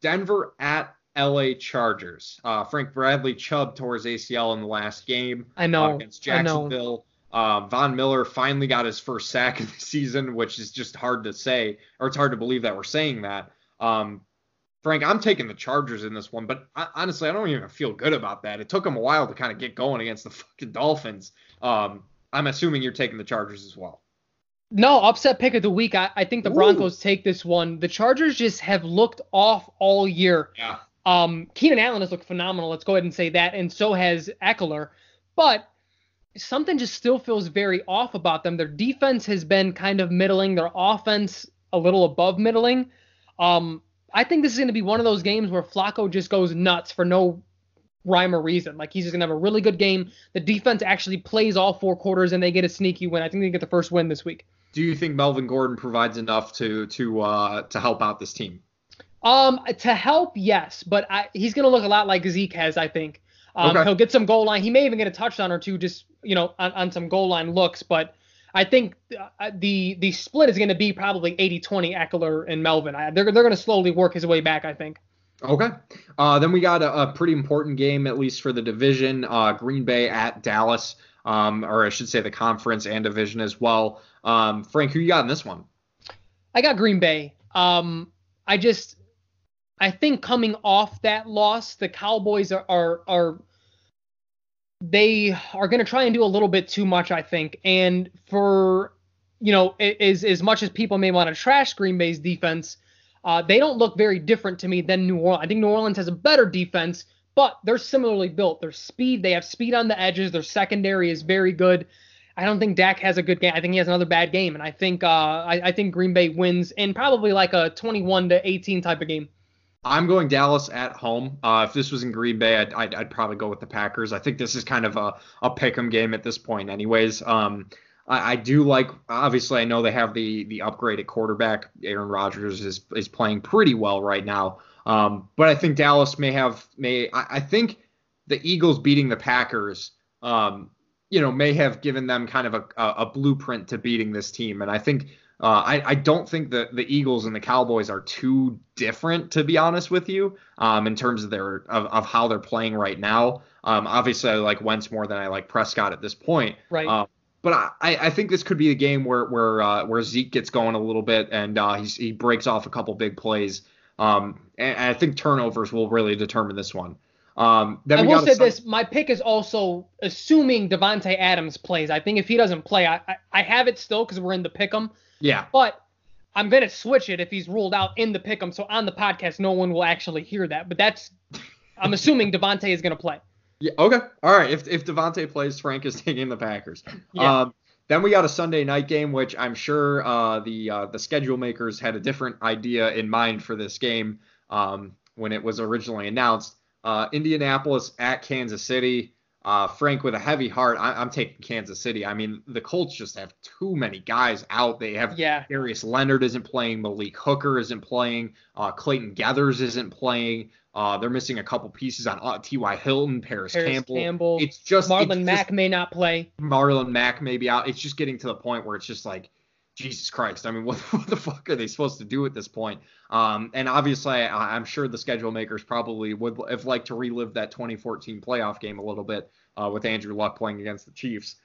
Denver at L.A. Chargers. Frank, Bradley Chubb tore his ACL in the last game. I know. Against Jacksonville. I know. Von Miller finally got his first sack of the season, which is just hard to say, or it's hard to believe that we're saying that. Frank, I'm taking the Chargers in this one, but honestly, I don't even feel good about that. It took them a while to kind of get going against the fucking Dolphins. I'm assuming you're taking the Chargers as well. No, upset pick of the week. I think the Broncos take this one. The Chargers just have looked off all year. Yeah. Keenan Allen has looked phenomenal. Let's go ahead and say that. And so has Eckler. But something just still feels very off about them. Their defense has been kind of middling. Their offense a little above middling. I think this is going to be one of those games where Flacco just goes nuts for no rhyme or reason. Like, he's just going to have a really good game. The defense actually plays all four quarters, and they get a sneaky win. I think they get the first win this week. Do you think Melvin Gordon provides enough to help out this team? To help, yes, but he's going to look a lot like Zeke has, I think. Okay. He'll get some goal line. He may even get a touchdown or two, just, you know, on some goal line looks. But I think the split is going to be probably 80-20 Eckler and Melvin. They're going to slowly work his way back, I think. Okay. Then we got a pretty important game, at least for the division. Green Bay at Dallas, or I should say the conference and division as well. Frank, who you got in this one? I got Green Bay. I think coming off that loss, the Cowboys are going to try and do a little bit too much, I think. And for, you know, as much as people may want to trash Green Bay's defense, they don't look very different to me than New Orleans. I think New Orleans has a better defense, but they're similarly built. Their speed, they have speed on the edges. Their secondary is very good. I don't think Dak has a good game. I think he has another bad game, and I think I think Green Bay wins in probably like a 21-18 type of game. I'm going Dallas at home. If this was in Green Bay, I'd probably go with the Packers. I think this is kind of a pick'em game at this point, anyways. I do like. Obviously, I know they have the upgraded quarterback. Aaron Rodgers is playing pretty well right now. But I think Dallas may. I think the Eagles beating the Packers, you know, may have given them kind of a blueprint to beating this team. And I think I don't think the Eagles and the Cowboys are too different, to be honest with you, in terms of of how they're playing right now. Obviously, I like Wentz more than I like Prescott at this point. Right. But I think this could be a game where Zeke gets going a little bit and he breaks off a couple big plays. And I think turnovers will really determine this one. Then we will say this. My pick is also assuming Devontae Adams plays. I think if he doesn't play, I have it still because we're in the pick'em. Yeah. But I'm going to switch it if he's ruled out in the pick'em. So on the podcast, no one will actually hear that. But I'm assuming Devontae is going to play. Yeah. Okay. All right. If Devontae plays, Frank is taking the Packers. Yeah. Then we got a Sunday night game, which I'm sure the schedule makers had a different idea in mind for this game when it was originally announced. Indianapolis at Kansas City. Frank, with a heavy heart, I'm taking Kansas City. I mean, the Colts just have too many guys out. They have Darius Leonard isn't playing. Malik Hooker isn't playing. Clayton Gathers isn't playing. They're missing a couple pieces on T.Y. Hilton, Paris Campbell. It's just Marlon Mack may not play. Marlon Mack may be out. It's just getting to the point where it's just like, Jesus Christ. I mean, what the fuck are they supposed to do at this point? And obviously, I'm sure the schedule makers probably would have liked to relive that 2014 playoff game a little bit with Andrew Luck playing against the Chiefs.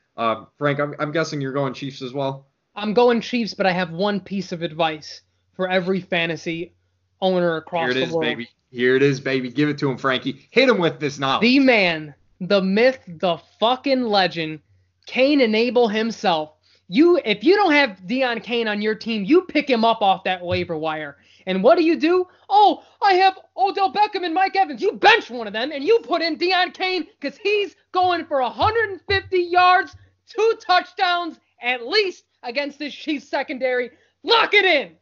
Frank, I'm guessing you're going Chiefs as well? I'm going Chiefs, but I have one piece of advice for every fantasy owner across the world. Here it is, baby. Give it to him, Frankie. Hit him with this knowledge. The man, the myth, the fucking legend, Cain and Abel himself. If you don't have Deion Cain on your team, you pick him up off that waiver wire. And what do? Oh, I have Odell Beckham and Mike Evans. You bench one of them and you put in Deion Kane because he's going for 150 yards, 2 touchdowns at least against this Chiefs secondary. Lock it in.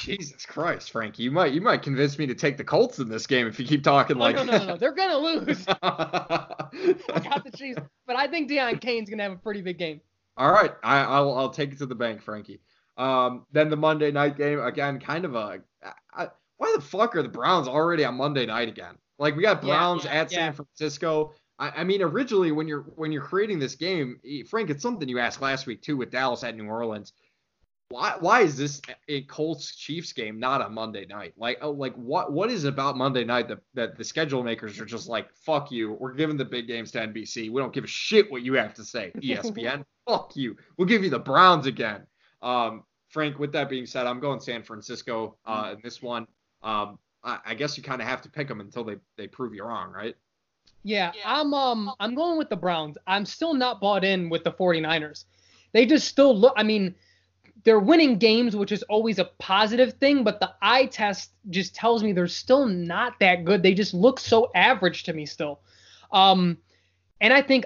Jesus Christ, Frank. You might convince me to take the Colts in this game if you keep talking like that. No. They're going to lose. I got the Chiefs. But I think Deion Kane's going to have a pretty big game. All right. I'll take it to the bank, Frankie. Then the Monday night game, again, kind of why the fuck are the Browns already on Monday night again? Like, we got Browns at San Francisco. I mean, originally, when you're creating this game, Frank, it's something you asked last week, too, with Dallas at New Orleans. Why is this a Colts-Chiefs game not on Monday night? Like what is it about Monday night that the schedule makers are just like, fuck you, we're giving the big games to NBC. We don't give a shit what you have to say, ESPN. Fuck you. We'll give you the Browns again. Frank, with that being said, I'm going San Francisco in this one. I guess you kind of have to pick them until they prove you wrong, right? Yeah, I'm going with the Browns. I'm still not bought in with the 49ers. They just still look – I mean – they're winning games, which is always a positive thing, but the eye test just tells me they're still not that good. They just look so average to me still. And I think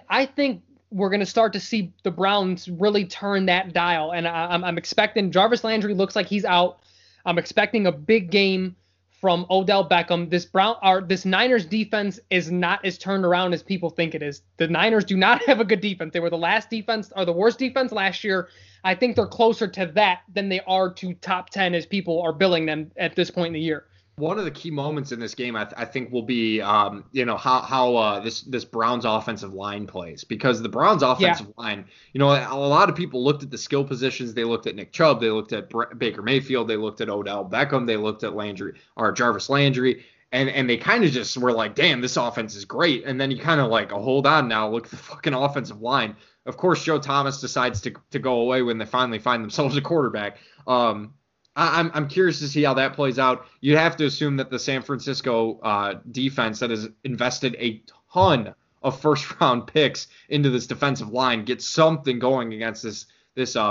we're going to start to see the Browns really turn that dial. And I'm expecting Jarvis Landry looks like he's out. I'm expecting a big game from Odell Beckham. This Niners defense is not as turned around as people think it is. The Niners do not have a good defense. They were the worst defense last year. I think they're closer to that than they are to top 10 as people are billing them at this point in the year. One of the key moments in this game, I think, will be how this Browns offensive line plays, because the Browns offensive line, a lot of people looked at the skill positions. They looked at Nick Chubb, they looked at Baker Mayfield, they looked at Odell Beckham, they looked at Jarvis Landry, and they kind of just were like, damn, this offense is great. And then you kind of like, oh, hold on now, look at the fucking offensive line. Of course, Joe Thomas decides to go away when they finally find themselves a quarterback. I'm curious to see how that plays out. You'd have to assume that the San Francisco defense that has invested a ton of first-round picks into this defensive line gets something going against this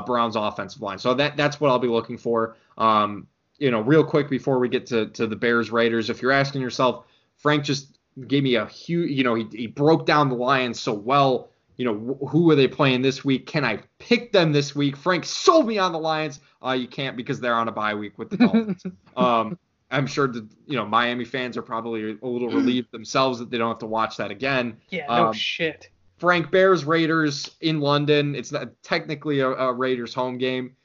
Browns offensive line. So that's what I'll be looking for. Real quick before we get to the Bears Raiders, if you're asking yourself, Frank just gave me a huge, he broke down the Lions so well. Who are they playing this week? Can I pick them this week? Frank sold me on the Lions. You can't, because they're on a bye week with the Dolphins. I'm sure that, Miami fans are probably a little relieved themselves that they don't have to watch that again. Yeah, no shit. Frank, Bears Raiders in London. It's not technically a Raiders home game,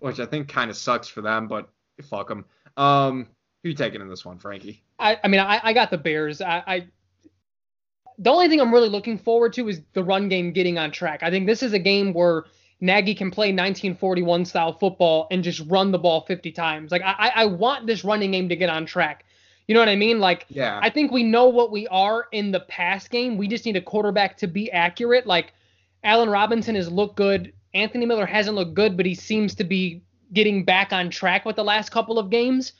which I think kind of sucks for them, but fuck them. Who you taking in this one, Frankie? I got the Bears. The only thing I'm really looking forward to is the run game getting on track. I think this is a game where Nagy can play 1941 style football and just run the ball 50 times. Like, I want this running game to get on track. You know what I mean? Like, yeah. I think we know what we are in the pass game. We just need a quarterback to be accurate. Like, Allen Robinson has looked good. Anthony Miller hasn't looked good, but he seems to be getting back on track with the last couple of games.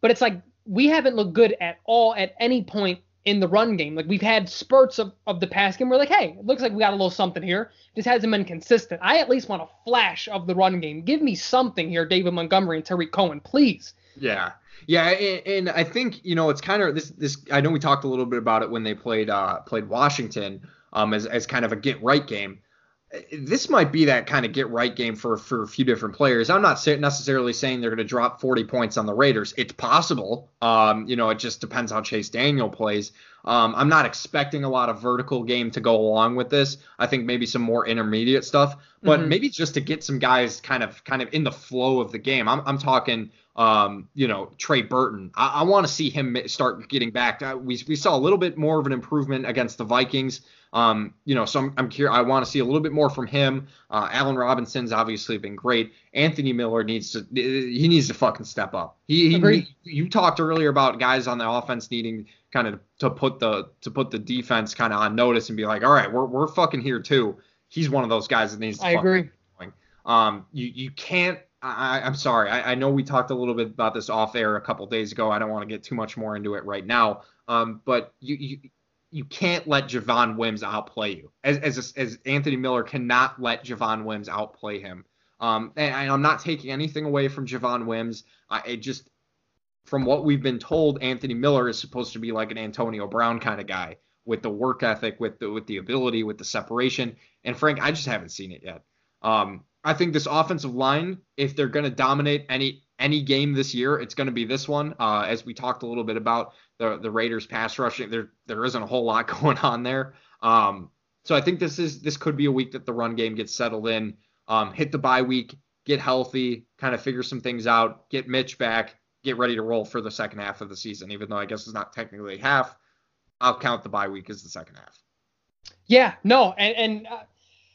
But it's like, we haven't looked good at all at any point in the run game. Like, we've had spurts of the pass game. We're like, hey, it looks like we got a little something here. This hasn't been consistent. I at least want a flash of the run game. Give me something here, David Montgomery and Tariq Cohen, please. Yeah. Yeah. And I think, it's kind of this, I know we talked a little bit about it when they played Washington, as kind of a get right game. This might be that kind of get right game for a few different players. I'm not necessarily saying they're going to drop 40 points on the Raiders. It's possible. It just depends how Chase Daniel plays. I'm not expecting a lot of vertical game to go along with this. I think maybe some more intermediate stuff, but maybe just to get some guys kind of in the flow of the game. I'm talking, Trey Burton. I want to see him start getting back. We saw a little bit more of an improvement against the Vikings. So I'm curious. I want to see a little bit more from him. Allen Robinson's obviously been great. Anthony Miller needs to fucking step up. You talked earlier about guys on the offense needing kind of to put the defense kind of on notice and be like, all right, we're fucking here too. He's one of those guys that needs to. I agree. You can't. I'm sorry. I know we talked a little bit about this off air a couple days ago. I don't want to get too much more into it right now. But you can't let Javon Wims outplay you. As Anthony Miller cannot let Javon Wims outplay him. And I'm not taking anything away from Javon Wims. From what we've been told, Anthony Miller is supposed to be like an Antonio Brown kind of guy with the work ethic, with the ability, with the separation. And Frank, I just haven't seen it yet. I think this offensive line, if they're going to dominate any game this year, it's going to be this one. As we talked a little bit about the Raiders pass rushing, there isn't a whole lot going on there. So I think this could be a week that the run game gets settled in, hit the bye week, get healthy, kind of figure some things out, get Mitch back, get ready to roll for the second half of the season, even though I guess it's not technically half. I'll count the bye week as the second half. Yeah, no. And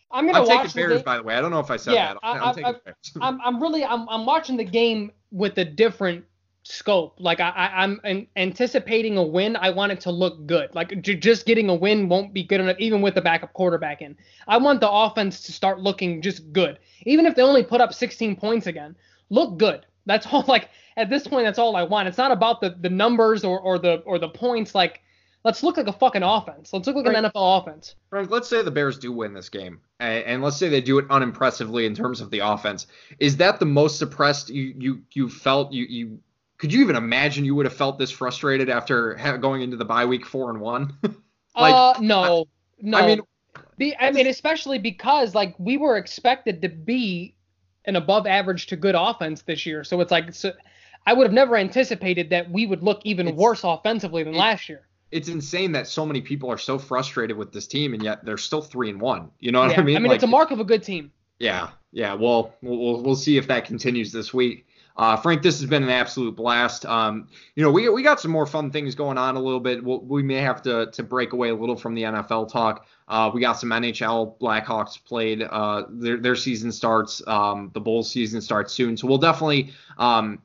I'm taking Bears, by the way. I don't know if I said that. I'm taking Bears. I'm watching the game with a different scope. Like I'm anticipating a win. I want it to look good. Like just getting a win won't be good enough, even with the backup quarterback in. I want the offense to start looking just good. Even if they only put up 16 points again, look good. That's all. Like at this point, that's all I want. It's not about the numbers or the points. Like, let's look like a fucking offense. Let's look like an NFL offense. Frank, let's say the Bears do win this game, and let's say they do it unimpressively in terms of the offense. Is that the most suppressed you felt? You could you even imagine you would have felt this frustrated after going into the bye week 4-1? No. I mean, especially because like we were expected to be an above average to good offense this year, so it's like I would have never anticipated that we would look even worse offensively than last year. It's insane that so many people are so frustrated with this team, and yet they're still 3-1. You know what I mean? I mean, it's a mark of a good team. Yeah. Well, we'll see if that continues this week. Frank, this has been an absolute blast. We got some more fun things going on a little bit. We may have to break away a little from the NFL talk. We got some NHL. Blackhawks played. Their season starts. The Bulls season starts soon. So we'll definitely,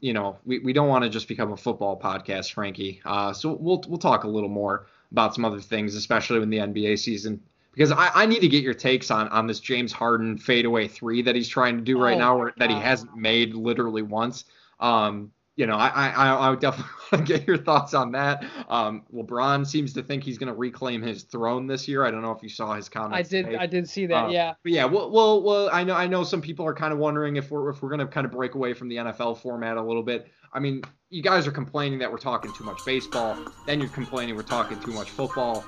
we don't want to just become a football podcast, Frankie. So we'll talk a little more about some other things, especially when the NBA season. Because I need to get your takes on this James Harden fadeaway three that he's trying to do right now, or that he hasn't made literally once. I would definitely want to get your thoughts on that. LeBron seems to think he's going to reclaim his throne this year. I don't know if you saw his comments. I did see that. Yeah. But yeah. Well. I know some people are kind of wondering if we're going to kind of break away from the NFL format a little bit. I mean, you guys are complaining that we're talking too much baseball. Then you're complaining we're talking too much football.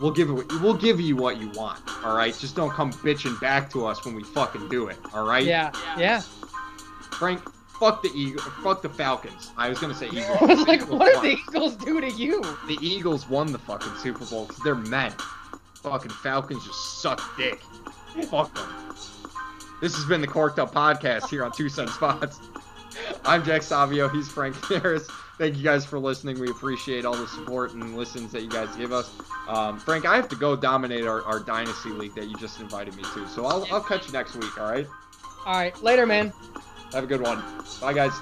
We'll give you what you want, all right? Just don't come bitching back to us when we fucking do it, all right? Yeah. Frank, fuck the Falcons. I was going to say Eagles. I was like, what did the Eagles do to you? The Eagles won the fucking Super Bowl because they're men. Fucking Falcons just suck dick. Fuck them. This has been the Corked Up Podcast here on 2 Cents Pods. I'm Jack Savio. He's Frank Neris. Thank you guys for listening. We appreciate all the support and listens that you guys give us. Frank, I have to go dominate our Dynasty League that you just invited me to. So I'll catch you next week, all right? All right. Later, man. Have a good one. Bye, guys.